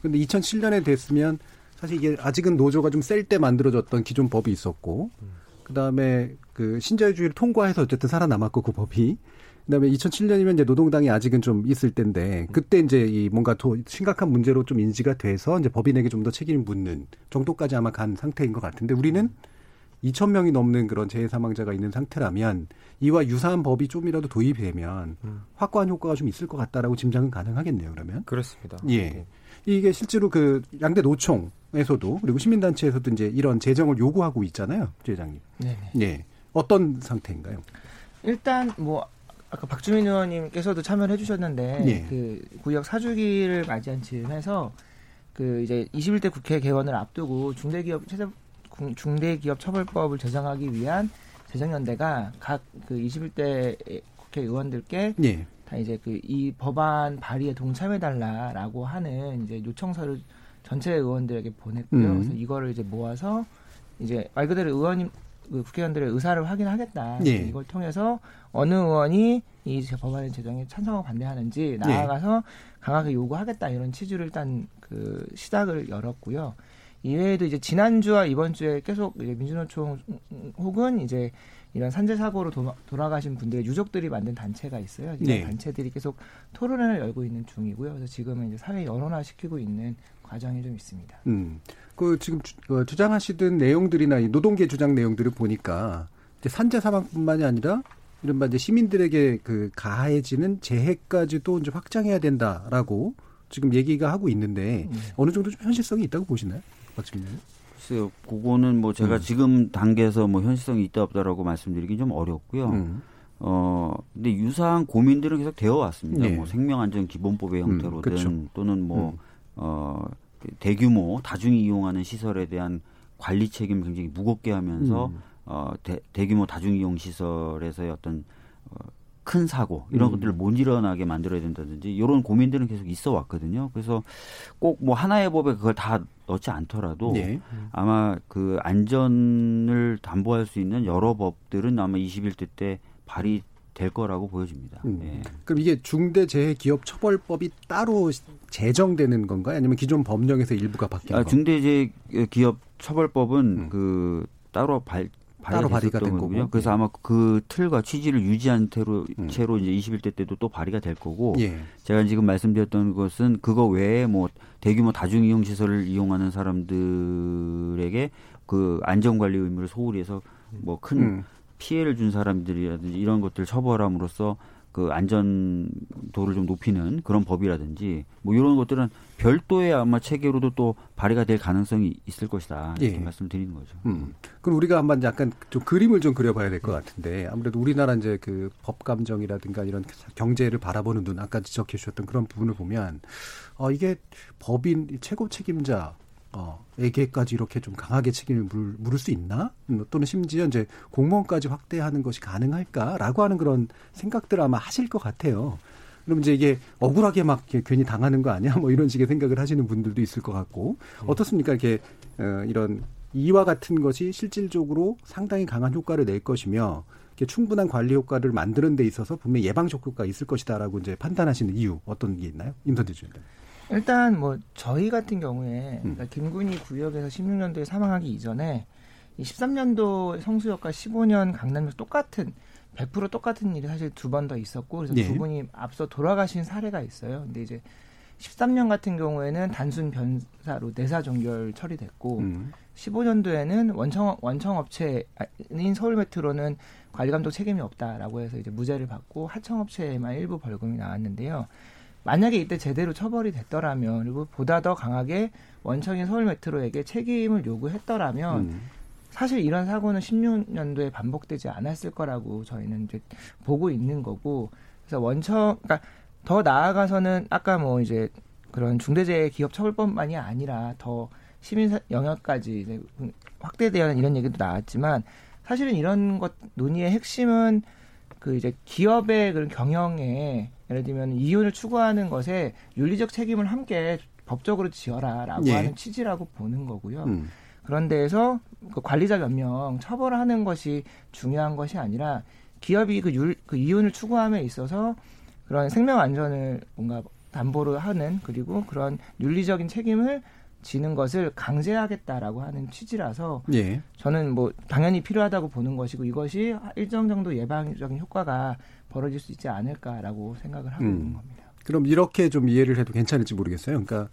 그런데 2007년에 됐으면 사실 이게 아직은 노조가 좀 셀 때 만들어졌던 기존 법이 있었고 그다음에 그 신자유주의를 통과해서 어쨌든 살아남았고 그 법이. 그다음에 2007년이면 이제 노동당이 아직은 좀 있을 때인데 그때 이제 이 뭔가 더 심각한 문제로 좀 인지가 돼서 이제 법인에게 좀 더 책임을 묻는 정도까지 아마 간 상태인 것 같은데 우리는 2천 명이 넘는 그런 재해 사망자가 있는 상태라면 이와 유사한 법이 좀이라도 도입되면 확고한 효과가 좀 있을 것 같다라고 짐작은 가능하겠네요. 그러면 그렇습니다. 예, 이게 실제로 그 양대 노총에서도 그리고 시민단체에서도 이제 이런 제정을 요구하고 있잖아요, 주 회장님. 네. 예, 어떤 상태인가요? 일단 뭐. 아까 박주민 의원님께서도 참여를 해주셨는데 예. 그 구의역 4주기를 맞이한 즈음에서 그 이제 21대 국회 개원을 앞두고 중대기업 처벌법을 제정하기 위한 제정연대가 각 그 21대 국회 의원들께 예. 다 이제 그 이 법안 발의에 동참해달라라고 하는 이제 요청서를 전체 의원들에게 보냈고요. 그래서 이거를 이제 모아서 이제 말 그대로 국회의원들의 의사를 확인하겠다. 예. 이걸 통해서 어느 의원이 이 법안의 제정에 찬성하고 반대하는지 나아가서 강하게 요구하겠다. 이런 취지를 일단 그 시작을 열었고요. 이외에도 이제 지난주와 이번주에 계속 이제 민주노총 혹은 이제 이런 산재 사고로 돌아가신 분들의 유족들이 만든 단체가 있어요. 이런 네. 단체들이 계속 토론회를 열고 있는 중이고요. 그래서 지금은 이제 사회 여론화시키고 있는 과정이 좀 있습니다. 그 지금 주장하시던 내용들이나 이 노동계 주장 내용들을 보니까 이제 산재 사망뿐만이 아니라 이른바 이제 시민들에게 그 가해지는 재해까지도 이제 확장해야 된다라고 지금 얘기가 하고 있는데 어느 정도 좀 현실성이 있다고 보시나요, 박주민 의원님? 글쎄요, 그거는 뭐 제가 지금 단계에서 뭐 현실성이 있다 없다라고 말씀드리긴 좀 어렵고요. 근데 유사한 고민들은 계속 되어 왔습니다. 네. 뭐 생명안전기본법의 형태로든 그렇죠. 또는 뭐 대규모 다중이 이용하는 시설에 대한 관리 책임 굉장히 무겁게 하면서 대규모 다중이용 시설에서의 어떤 큰 사고 이런 것들을 못 일어나게 만들어야 된다든지 이런 고민들은 계속 있어 왔거든요. 그래서 꼭 뭐 하나의 법에 그걸 다 넣지 않더라도 네. 아마 그 안전을 담보할 수 있는 여러 법들은 아마 21대 때 발의될 거라고 보여집니다. 예. 그럼 이게 중대재해기업처벌법이 따로 제정되는 건가요? 아니면 기존 법령에서 일부가 바뀌는 건가요? 중대재해기업처벌법은 그 따로 발의가 된 거고요. 그래서 예. 아마 그 틀과 취지를 유지한 채로 이제 21대 때도 또 발의가 될 거고. 예. 제가 지금 말씀드렸던 것은 그거 외에 뭐 대규모 다중 이용 시설을 이용하는 사람들에게 그 안전 관리 의무를 소홀히 해서 뭐 큰 피해를 준 사람들이라든지 이런 것들 처벌함으로써 그 안전도를 좀 높이는 그런 법이라든지 뭐 이런 것들은 별도의 아마 체계로도 또 발의가 될 가능성이 있을 것이다. 이렇게 예. 말씀드리는 거죠. 그럼 우리가 한번 약간 좀 그림을 좀 그려봐야 될 것 같은데 아무래도 우리나라 이제 그 법감정이라든가 이런 경제를 바라보는 눈 아까 지적해 주셨던 그런 부분을 보면 이게 법인 최고 책임자 에게까지 이렇게 좀 강하게 책임을 물을 수 있나? 또는 심지어 이제 공무원까지 확대하는 것이 가능할까라고 하는 그런 생각들을 아마 하실 것 같아요. 그럼 이제 이게 억울하게 막 괜히 당하는 거 아니야? 뭐 이런 식의 생각을 하시는 분들도 있을 것 같고. 어떻습니까? 이렇게, 이런 이와 같은 것이 실질적으로 상당히 강한 효과를 낼 것이며 충분한 관리 효과를 만드는 데 있어서 분명히 예방적 효과가 있을 것이다라고 이제 판단하시는 이유 어떤 게 있나요? 임선재 주임님. 일단 뭐 저희 같은 경우에 그러니까 김군이 구의역에서 16년도에 사망하기 이전에 이 13년도 성수역과 15년 강남역 똑같은 100% 똑같은 일이 사실 두 번 더 있었고 그래서 네. 두 분이 앞서 돌아가신 사례가 있어요. 근데 이제 13년 같은 경우에는 단순 변사로 내사 종결 처리됐고 15년도에는 원청업체인 서울메트로는 관리감독 책임이 없다라고 해서 이제 무죄를 받고 하청업체에만 일부 벌금이 나왔는데요. 만약에 이때 제대로 처벌이 됐더라면 그리고 보다 더 강하게 원청인 서울메트로에게 책임을 요구했더라면 사실 이런 사고는 16년도에 반복되지 않았을 거라고 저희는 이제 보고 있는 거고 그래서 그러니까 더 나아가서는 아까 뭐 이제 그런 중대재해 기업 처벌뿐만이 아니라 더 시민 영역까지 이제 확대되는 이런 얘기도 나왔지만 사실은 이런 것 논의의 핵심은 그 이제 기업의 그런 경영에 예를 들면 이윤을 추구하는 것에 윤리적 책임을 함께 법적으로 지어라라고 예. 하는 취지라고 보는 거고요. 그런데에서 그 관리자 몇 명 처벌하는 것이 중요한 것이 아니라 기업이 그 이윤을 추구함에 있어서 그런 생명 안전을 뭔가 담보로 하는 그리고 그런 윤리적인 책임을 지는 것을 강제하겠다라고 하는 취지라서 예. 저는 뭐 당연히 필요하다고 보는 것이고 이것이 일정 정도 예방적인 효과가 벌어질 수 있지 않을까라고 생각을 하고 있는 겁니다. 그럼 이렇게 좀 이해를 해도 괜찮을지 모르겠어요. 그러니까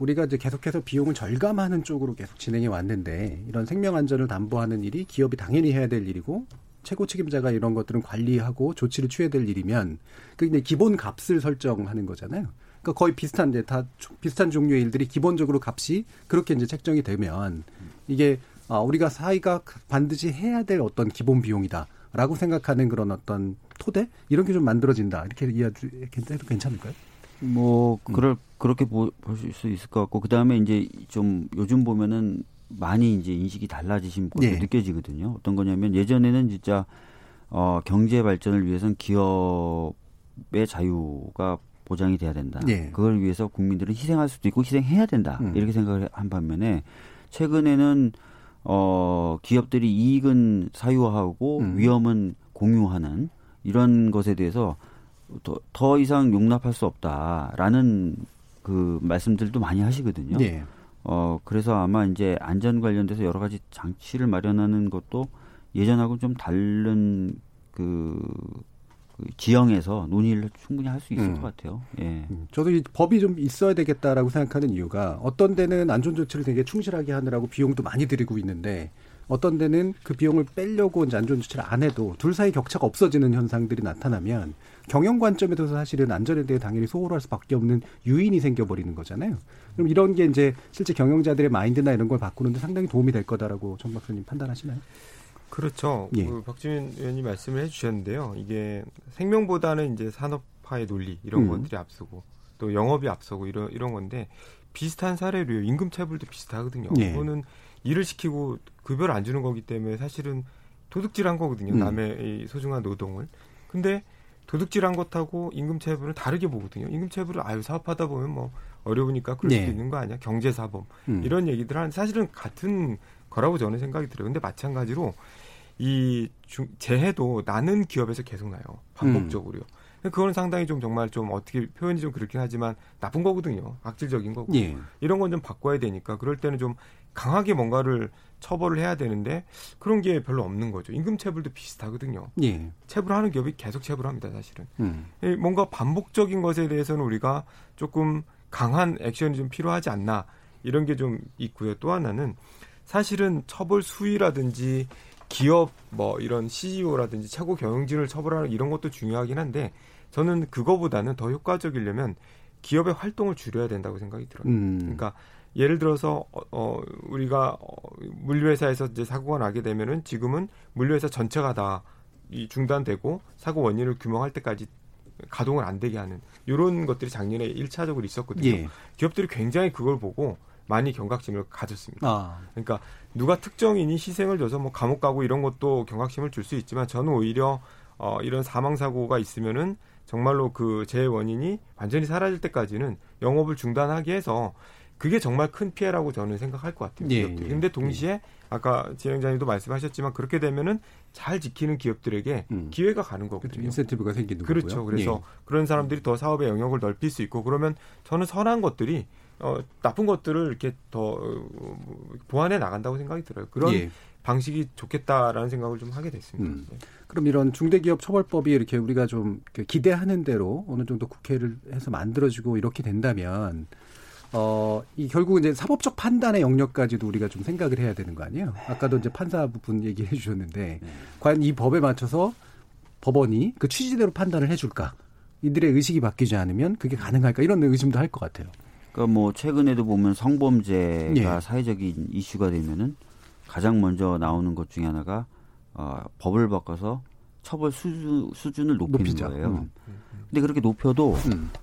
우리가 이제 계속해서 비용을 절감하는 쪽으로 계속 진행해 왔는데 이런 생명 안전을 담보하는 일이 기업이 당연히 해야 될 일이고 최고 책임자가 이런 것들은 관리하고 조치를 취해야 될 일이면 그게 기본 값을 설정하는 거잖아요. 그러니까 거의 비슷한데 다 비슷한 종류의 일들이 기본적으로 값이 그렇게 이제 책정이 되면 이게 우리가 사회가 반드시 해야 될 어떤 기본 비용이다. 라고 생각하는 그런 어떤 토대? 이런 게 좀 만들어진다. 이렇게 이해해도 괜찮을까요? 뭐, 그렇게 볼 수 있을 것 같고, 그 다음에 이제 좀 요즘 보면은 많이 이제 인식이 달라지신 것도 네. 느껴지거든요. 어떤 거냐면 예전에는 진짜 경제 발전을 위해서는 기업의 자유가 보장이 돼야 된다. 네. 그걸 위해서 국민들은 희생할 수도 있고 희생해야 된다. 이렇게 생각을 한 반면에 최근에는 기업들이 이익은 사유화하고 위험은 공유하는 이런 것에 대해서 더 이상 용납할 수 없다라는 그 말씀들도 많이 하시거든요. 네. 그래서 아마 이제 안전 관련돼서 여러 가지 장치를 마련하는 것도 예전하고 좀 다른 그 지형에서 논의를 충분히 할 수 있을 것 같아요. 예. 저도 이 법이 좀 있어야 되겠다라고 생각하는 이유가 어떤 데는 안전 조치를 되게 충실하게 하느라고 비용도 많이 들이고 있는데 어떤 데는 그 비용을 빼려고 이제 안전 조치를 안 해도 둘 사이 격차가 없어지는 현상들이 나타나면 경영 관점에서 사실은 안전에 대해 당연히 소홀할 수밖에 없는 유인이 생겨버리는 거잖아요. 그럼 이런 게 이제 실제 경영자들의 마인드나 이런 걸 바꾸는데 상당히 도움이 될 거다라고 정 박사님 판단하시나요? 그렇죠. 예. 박주민 의원님 말씀을 해주셨는데요. 이게 생명보다는 이제 산업화의 논리 이런 것들이 앞서고 또 영업이 앞서고 이런 건데 비슷한 사례로요. 임금체불도 비슷하거든요. 예. 이거는 일을 시키고 급여를 안 주는 거기 때문에 사실은 도둑질한 거거든요. 남의 소중한 노동을. 근데 도둑질한 것하고 임금체불을 다르게 보거든요. 임금체불을 사업하다 보면 뭐 어려우니까 그럴 수도 있는 거 아니야. 경제사범 이런 얘기들 한 사실은 같은 거라고 저는 생각이 들어요. 근데 마찬가지로 이 재해도 나는 기업에서 계속 나요. 반복적으로요. 그건 상당히 정말 어떻게 표현이 좀 그렇긴 하지만 나쁜 거거든요. 악질적인 거고. 예. 이런 건 좀 바꿔야 되니까 그럴 때는 좀 강하게 뭔가를 처벌을 해야 되는데 그런 게 별로 없는 거죠. 임금체불도 비슷하거든요. 예. 체불하는 기업이 계속 체불합니다. 사실은. 뭔가 반복적인 것에 대해서는 우리가 조금 강한 액션이 좀 필요하지 않나 이런 게 좀 있고요. 또 하나는 사실은 처벌 수위라든지 기업 이런 CEO라든지 최고 경영진을 처벌하는 이런 것도 중요하긴 한데 저는 그거보다는 더 효과적이려면 기업의 활동을 줄여야 된다고 생각이 들어요. 그러니까 예를 들어서 우리가 물류회사에서 이제 사고가 나게 되면은 지금은 물류회사 전체가 다 중단되고 사고 원인을 규명할 때까지 가동을 안 되게 하는 이런 것들이 작년에 1차적으로 있었거든요. 예. 기업들이 굉장히 그걸 보고 많이 경각심을 가졌습니다. 그러니까 누가 특정인이 희생을 줘서 감옥 가고 이런 것도 경각심을 줄 수 있지만 저는 오히려 이런 사망 사고가 있으면은 정말로 그 재해 원인이 완전히 사라질 때까지는 영업을 중단하게 해서 그게 정말 큰 피해라고 저는 생각할 것 같아요. 기업들이. 근데 동시에 아까 진행자님도 말씀하셨지만 그렇게 되면은 잘 지키는 기업들에게 기회가 가는 거거든요. 인센티브가 생기는 거고요. 그렇죠. 그래서 그런 사람들이 더 사업의 영역을 넓힐 수 있고 그러면 저는 선한 것들이 나쁜 것들을 이렇게 더 보완해 나간다고 생각이 들어요. 그런 방식이 좋겠다라는 생각을 좀 하게 됐습니다. 그럼 이런 중대기업 처벌법이 이렇게 우리가 좀 기대하는 대로 어느 정도 국회를 해서 만들어지고 이렇게 된다면 이 결국은 이제 사법적 판단의 영역까지도 우리가 좀 생각을 해야 되는 거 아니에요? 아까도 이제 판사 부분 얘기해 주셨는데 과연 이 법에 맞춰서 법원이 그 취지대로 판단을 해줄까? 이들의 의식이 바뀌지 않으면 그게 가능할까? 이런 의심도 할 것 같아요. 그러니까 최근에도 보면 성범죄가 사회적인 이슈가 되면은 가장 먼저 나오는 것 중에 하나가 법을 바꿔서 처벌 수준을 높이는 거예요. 근데 그렇게 높여도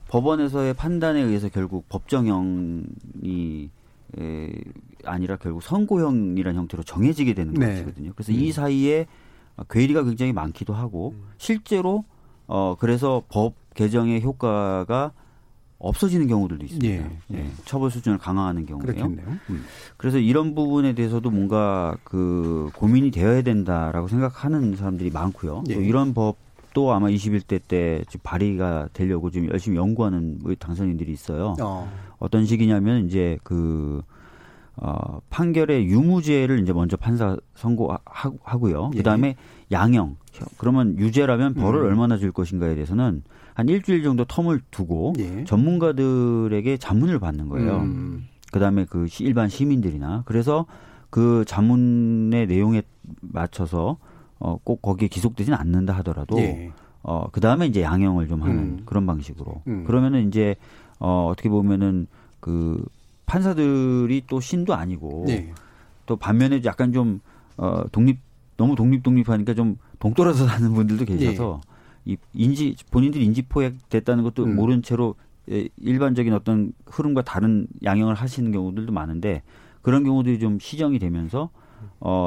법원에서의 판단에 의해서 결국 법정형이 아니라 결국 선고형이라는 형태로 정해지게 되는 것이거든요. 그래서 이 사이에 괴리가 굉장히 많기도 하고 실제로 그래서 법 개정의 효과가 없어지는 경우들도 있습니다. 처벌 수준을 강화하는 경우에요. 그래서 이런 부분에 대해서도 뭔가 고민이 되어야 된다라고 생각하는 사람들이 많고요. 또 이런 법도 아마 21대 때 지금 발의가 되려고 지금 열심히 연구하는 당선인들이 있어요. 어떤 식이냐면 이제 판결의 유무죄를 이제 먼저 판사 선고하고요. 그다음에 양형. 그러면 유죄라면 벌을 얼마나 줄 것인가에 대해서는 한 일주일 정도 텀을 두고 전문가들에게 자문을 받는 거예요. 그다음에 일반 시민들이나 그래서 그 자문의 내용에 맞춰서 꼭 거기에 기속되진 않는다 하더라도 그다음에 이제 양형을 좀 하는 그런 방식으로 그러면은 이제 어떻게 보면은 판사들이 또 신도 아니고 또 반면에 약간 좀 너무 독립하니까 좀 동떨어서 사는 분들도 계셔서 본인들이 인지포획됐다는 것도 모른 채로 일반적인 어떤 흐름과 다른 양형을 하시는 경우들도 많은데 그런 경우들이 좀 시정이 되면서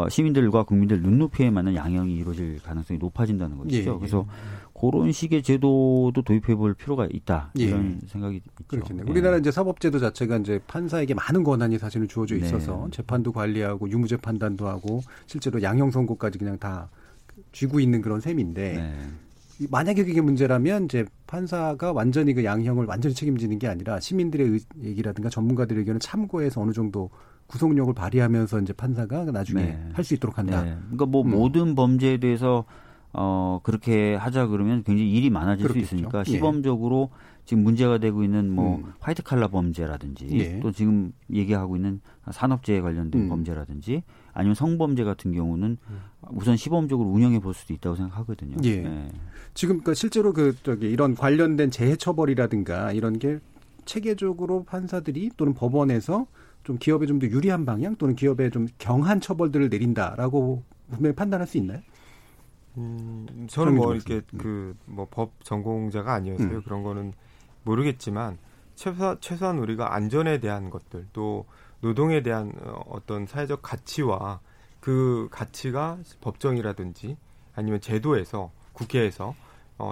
시민들과 국민들 눈높이에 맞는 양형이 이루어질 가능성이 높아진다는 것이죠. 그래서 그런 식의 제도도 도입해볼 필요가 있다 이런 생각이 있죠. 그렇겠네요. 우리나라 이제 사법제도 자체가 이제 판사에게 많은 권한이 사실은 주어져 있어서 재판도 관리하고 유무죄 판단도 하고 실제로 양형 선고까지 그냥 다 쥐고 있는 그런 셈인데 만약에 그게 문제라면 이제 판사가 완전히 그 양형을 완전히 책임지는 게 아니라 시민들의 얘기라든가 전문가들의 의견을 참고해서 어느 정도 구속력을 발휘하면서 이제 판사가 나중에 네. 할 수 있도록 한다. 네. 그러니까 뭐 모든 범죄에 대해서 그렇게 하자 그러면 굉장히 일이 많아질 그렇겠죠. 수 있으니까 시범적으로 예. 지금 문제가 되고 있는 뭐 화이트 칼라 범죄라든지 예. 또 지금 얘기하고 있는 산업재해 관련된 범죄라든지 아니면 성범죄 같은 경우는 우선 시범적으로 운영해 볼 수도 있다고 생각하거든요. 예. 예. 지금 그러니까 실제로 이런 관련된 재해 처벌이라든가 이런 게 체계적으로 판사들이 또는 법원에서 좀 기업에 좀 더 유리한 방향 또는 기업에 좀 경한 처벌들을 내린다라고 분명히 판단할 수 있나요? 저는 뭐 이렇게 법 전공자가 아니어서요. 그런 거는 모르겠지만 최소한 우리가 안전에 대한 것들 또 노동에 대한 어떤 사회적 가치와 그 가치가 법정이라든지 아니면 제도에서 국회에서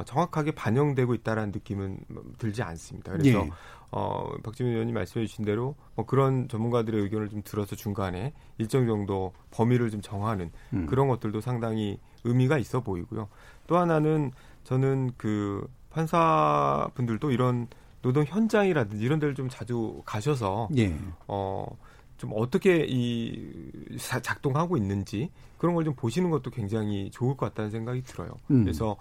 정확하게 반영되고 있다라는 느낌은 들지 않습니다. 그래서 예. 박주민 의원님 말씀해 주신 대로 뭐 그런 전문가들의 의견을 좀 들어서 중간에 일정 정도 범위를 좀 정하는 그런 것들도 상당히 의미가 있어 보이고요. 또 하나는 저는 그 판사분들도 이런 노동 현장이라든지 이런 데를 좀 자주 가셔서 예. 좀 어떻게 작동하고 있는지 그런 걸 좀 보시는 것도 굉장히 좋을 것 같다는 생각이 들어요. 그래서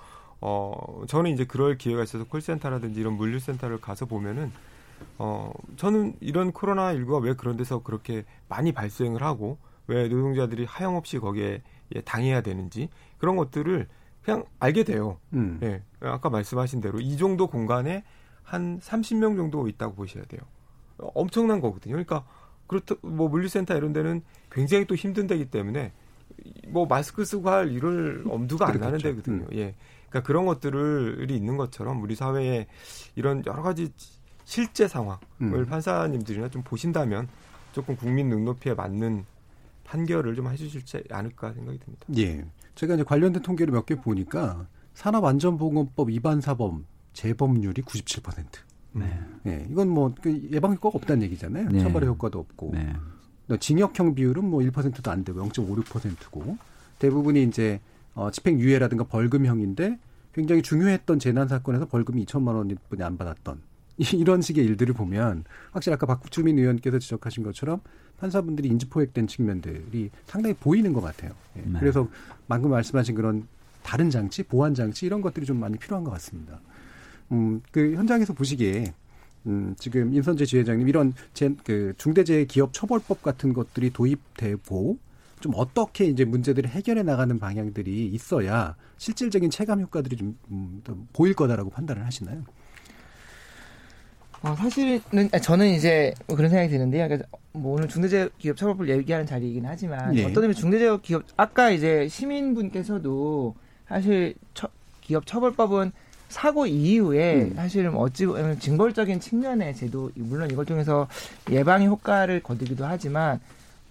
저는 이제 그럴 기회가 있어서 콜센터라든지 이런 물류센터를 가서 보면은 저는 이런 코로나19가 왜 그런 데서 그렇게 많이 발생을 하고 왜 노동자들이 하염없이 거기에 당해야 되는지 그런 것들을 그냥 알게 돼요. 네, 아까 말씀하신 대로 이 정도 공간에 한 30명 정도 있다고 보셔야 돼요. 엄청난 거거든요. 그러니까 뭐 물류센터 이런 데는 굉장히 또 힘든 데이기 때문에 뭐 마스크 쓰고 할 일을 엄두가 안 나는 데거든요. 예. 그러니까 그런 것들이 있는 것처럼 우리 사회에 이런 여러 가지 실제 상황을 판사님들이나 좀 보신다면 조금 국민 눈높이에 맞는 판결을 좀 해주실지 않을까 생각이 듭니다. 예, 제가 이제 관련된 통계를 몇 개 보니까 산업안전보건법 위반 사범 재범률이 97%. 네. 예, 이건 뭐 예방 효과가 없다는 얘기잖아요. 네. 처벌의 효과도 없고. 네. 징역형 비율은 뭐 1%도 안 되고 0.56%고 대부분이 이제 집행유예라든가 벌금형인데 굉장히 중요했던 재난사건에서 벌금이 2천만 원뿐이 안 받았던 이런 식의 일들을 보면 확실히 아까 박주민 의원께서 지적하신 것처럼 판사분들이 인지포획된 측면들이 상당히 보이는 것 같아요. 네. 그래서 방금 말씀하신 그런 다른 장치, 보완 장치 이런 것들이 좀 많이 필요한 것 같습니다. 그 현장에서 보시기에 지금 임선재 지회장님 이런 중대재해기업처벌법 같은 것들이 도입되고 좀 어떻게 이제 문제들을 해결해 나가는 방향들이 있어야 실질적인 체감 효과들이 좀 보일 거다라고 판단을 하시나요? 사실은 저는 이제 그런 생각이 드는데요. 그러니까 뭐 오늘 중대재해기업처벌법 얘기하는 자리이긴 하지만 네. 어떤 의미 중대재해기업 아까 이제 시민분께서도 사실 기업처벌법은 사고 이후에 사실 어찌 보면 징벌적인 측면의 제도 물론 이걸 통해서 예방의 효과를 거두기도 하지만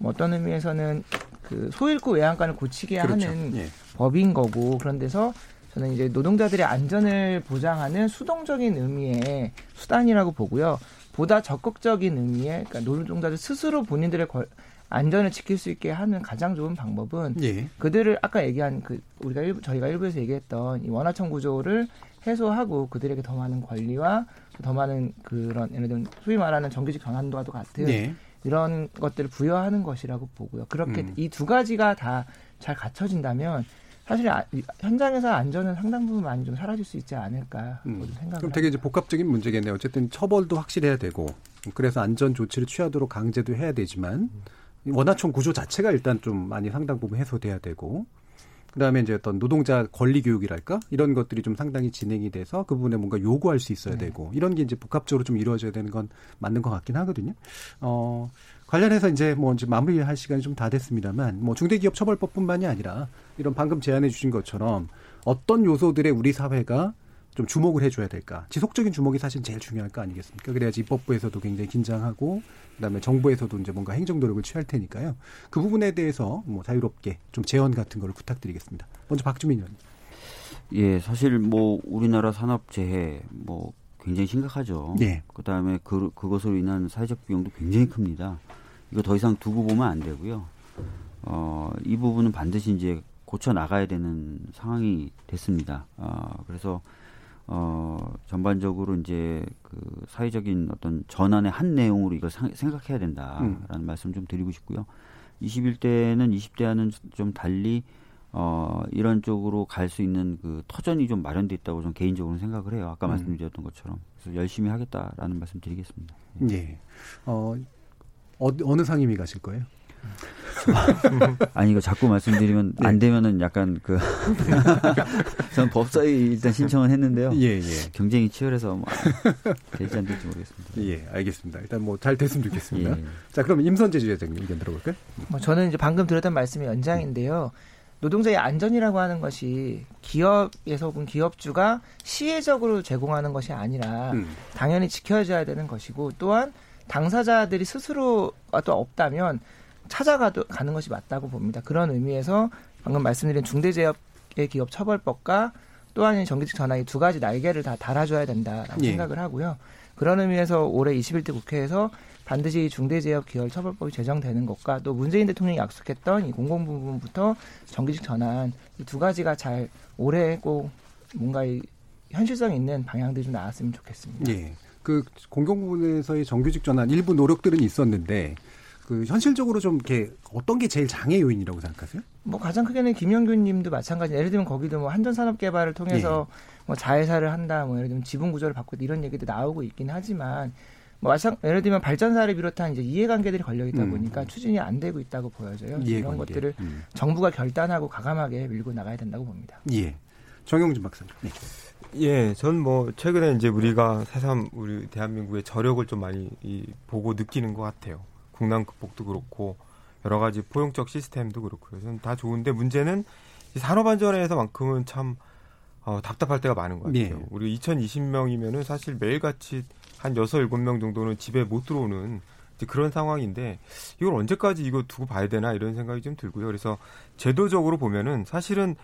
어떤 의미에서는 그 소잃고 외양간을 고치게 그렇죠. 하는 예. 법인 거고 그런데서 저는 이제 노동자들의 안전을 보장하는 수동적인 의미의 수단이라고 보고요. 보다 적극적인 의미의 그러니까 노동자들 스스로 본인들의 안전을 지킬 수 있게 하는 가장 좋은 방법은 예. 그들을 아까 얘기한 저희가 일부에서 얘기했던 이 원하청 구조를 해소하고 그들에게 더 많은 권리와 더 많은 그런 예를 들면 소위 말하는 정규직 전환도와도 같은 네. 이런 것들을 부여하는 것이라고 보고요. 그렇게 이 두 가지가 다 잘 갖춰진다면 사실 현장에서 안전은 상당 부분 많이 좀 사라질 수 있지 않을까 생각합니다. 그럼 되게 이제 복합적인 문제겠네요. 어쨌든 처벌도 확실해야 되고 그래서 안전 조치를 취하도록 강제도 해야 되지만 원하청 구조 자체가 일단 좀 많이 상당 부분 해소돼야 되고 그다음에 이제 어떤 노동자 권리 교육이랄까 이런 것들이 좀 상당히 진행이 돼서 그 부분에 뭔가 요구할 수 있어야 네. 되고 이런 게 이제 복합적으로 좀 이루어져야 되는 건 맞는 것 같긴 하거든요. 관련해서 이제 뭐 이제 마무리할 시간이 좀 다 됐습니다만 뭐 중대기업처벌법뿐만이 아니라 이런 방금 제안해 주신 것처럼 어떤 요소들에 우리 사회가 좀 주목을 해줘야 될까? 지속적인 주목이 사실 제일 중요할 거 아니겠습니까? 그래야지 입법부에서도 굉장히 긴장하고 그다음에 정부에서도 이제 뭔가 행정 노력을 취할 테니까요. 그 부분에 대해서 뭐 자유롭게 좀 제언 같은 걸 부탁드리겠습니다. 먼저 박주민 의원님. 예, 사실 뭐 우리나라 산업 재해 뭐 굉장히 심각하죠. 예. 그다음에 그것으로 인한 사회적 비용도 굉장히 큽니다. 이거 더 이상 두고 보면 안 되고요. 이 부분은 반드시 이제 고쳐 나가야 되는 상황이 됐습니다. 그래서 전반적으로 이제 그 사회적인 어떤 전환의 한 내용으로 이걸 생각해야 된다라는 말씀 좀 드리고 싶고요. 21대는 20대와는 좀 달리 이런 쪽으로 갈 수 있는 그 터전이 좀 마련돼 있다고 좀 개인적으로 생각을 해요. 아까 말씀드렸던 것처럼. 그래서 열심히 하겠다라는 말씀드리겠습니다. 예. 어느 상임위 가실 거예요? 아니 이거 자꾸 말씀드리면 안 되면은 약간 그 전 법사위 일단 신청을 했는데요. 예. 경쟁이 치열해서 뭐 될지 안 될지 모르겠습니다. 예, 알겠습니다. 일단 뭐 잘 됐으면 좋겠습니다. 예. 자, 그럼 임선재 주재장님 의견 들어볼까요? 저는 이제 방금 들었던 말씀의 연장인데요. 노동자의 안전이라고 하는 것이 기업에서 혹은 기업주가 시혜적으로 제공하는 것이 아니라 당연히 지켜져야 되는 것이고 또한 당사자들이 스스로가 또 없다면 찾아가는 것이 맞다고 봅니다. 그런 의미에서 방금 말씀드린 중대재해의 기업처벌법과 또한 정규직 전환이 두 가지 날개를 다 달아줘야 된다라고 생각을 하고요. 그런 의미에서 올해 21대 국회에서 반드시 중대재해기업처벌법이 제정되는 것과 또 문재인 대통령이 약속했던 이 공공부문부터 정규직 전환 이 두 가지가 잘 올해 꼭 뭔가 현실성 있는 방향들이 좀 나왔으면 좋겠습니다. 예, 그 공공부문에서의 정규직 전환 일부 노력들은 있었는데 그 현실적으로 좀 이렇게 어떤 게 제일 장애 요인이라고 생각하세요? 뭐 가장 크게는 김용균 님도 마찬가지. 예를 들면 거기도 뭐 한전산업개발을 통해서 뭐 자회사를 한다, 뭐 예를 들면 지분 구조를 바꾸다 이런 얘기도 나오고 있긴 하지만 뭐 예를 들면 발전사를 비롯한 이제 이해관계들이 걸려 있다 보니까 추진이 안 되고 있다고 보여져요. 이런 것들을 정부가 결단하고 과감하게 밀고 나가야 된다고 봅니다. 예, 정용준 박사님. 네. 예, 전 뭐 최근에 이제 우리가 새삼 우리 대한민국의 저력을 좀 많이 보고 느끼는 것 같아요. 국난 극복도 그렇고 여러 가지 포용적 시스템도 그렇고요. 저는 다 좋은데 문제는 이 산업안전에서만큼은 참 답답할 때가 많은 것 같아요. 네. 우리 2020명이면은 사실 매일같이 한 6, 7명 정도는 집에 못 들어오는 이제 그런 상황인데 이걸 언제까지 이거 두고 봐야 되나 이런 생각이 좀 들고요. 그래서 제도적으로 보면은 사실은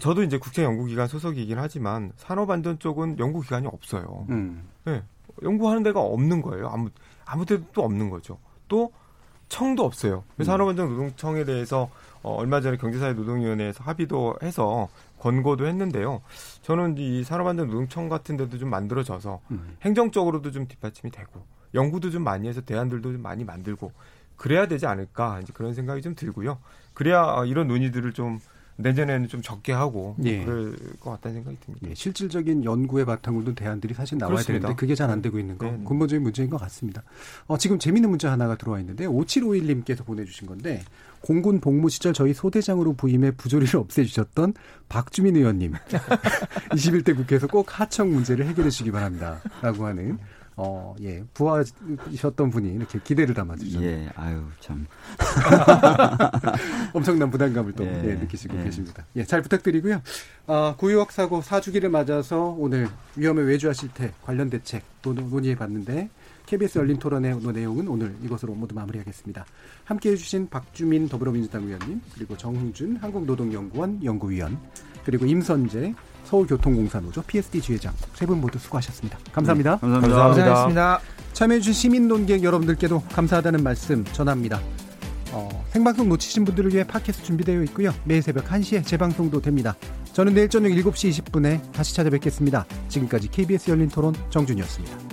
저도 이제 국제연구기관 소속이긴 하지만 산업안전 쪽은 연구기관이 없어요. 네, 연구하는 데가 없는 거예요. 아무 데도 또 없는 거죠. 또 청도 없어요. 그래서 산업안전노동청에 대해서 얼마 전에 경제사회노동위원회에서 합의도 해서 권고도 했는데요. 저는 이 산업안전노동청 같은 데도 좀 만들어져서 행정적으로도 좀 뒷받침이 되고 연구도 좀 많이 해서 대안들도 좀 많이 만들고 그래야 되지 않을까 이제 그런 생각이 좀 들고요. 그래야 이런 논의들을 좀 내년에는 좀 적게 하고 그럴 것 같다는 생각이 듭니다. 예, 실질적인 연구에 바탕으로 둔 대안들이 사실 나와야 그렇습니다. 되는데 그게 잘 안 되고 있는 거 근본적인 문제인 것 같습니다. 지금 재미있는 문자 하나가 들어와 있는데 5751님께서 보내주신 건데 공군 복무 시절 저희 소대장으로 부임해 부조리를 없애주셨던 박주민 의원님 21대 국회에서 꼭 하청 문제를 해결해 주시기 바랍니다 라고 하는 예, 부하셨던 분이 이렇게 기대를 담아주셨네요. 예, 아유, 참. 엄청난 부담감을 또 느끼시고 계십니다. 예, 잘 부탁드리고요. 구의역 사고 4주기를 맞아서 오늘 위험에 외주하실 때 관련 대책 논의해봤는데 KBS 열린 토론의 내용은 오늘 이것으로 모두 마무리하겠습니다. 함께해 주신 박주민 더불어민주당 의원님, 그리고 정흥준 한국노동연구원 연구위원, 그리고 임선재 서울교통공사 노조 PSD 지회장 세 분 모두 수고하셨습니다. 감사합니다. 네, 감사합니다. 고생하셨습니다. 참여해주신 시민 논객 여러분들께도 감사하다는 말씀 전합니다. 생방송 놓치신 분들을 위해 팟캐스트 준비되어 있고요. 매일 새벽 1시에 재방송도 됩니다. 저는 내일 저녁 7시 20분에 다시 찾아뵙겠습니다. 지금까지 KBS 열린 토론 정준이었습니다.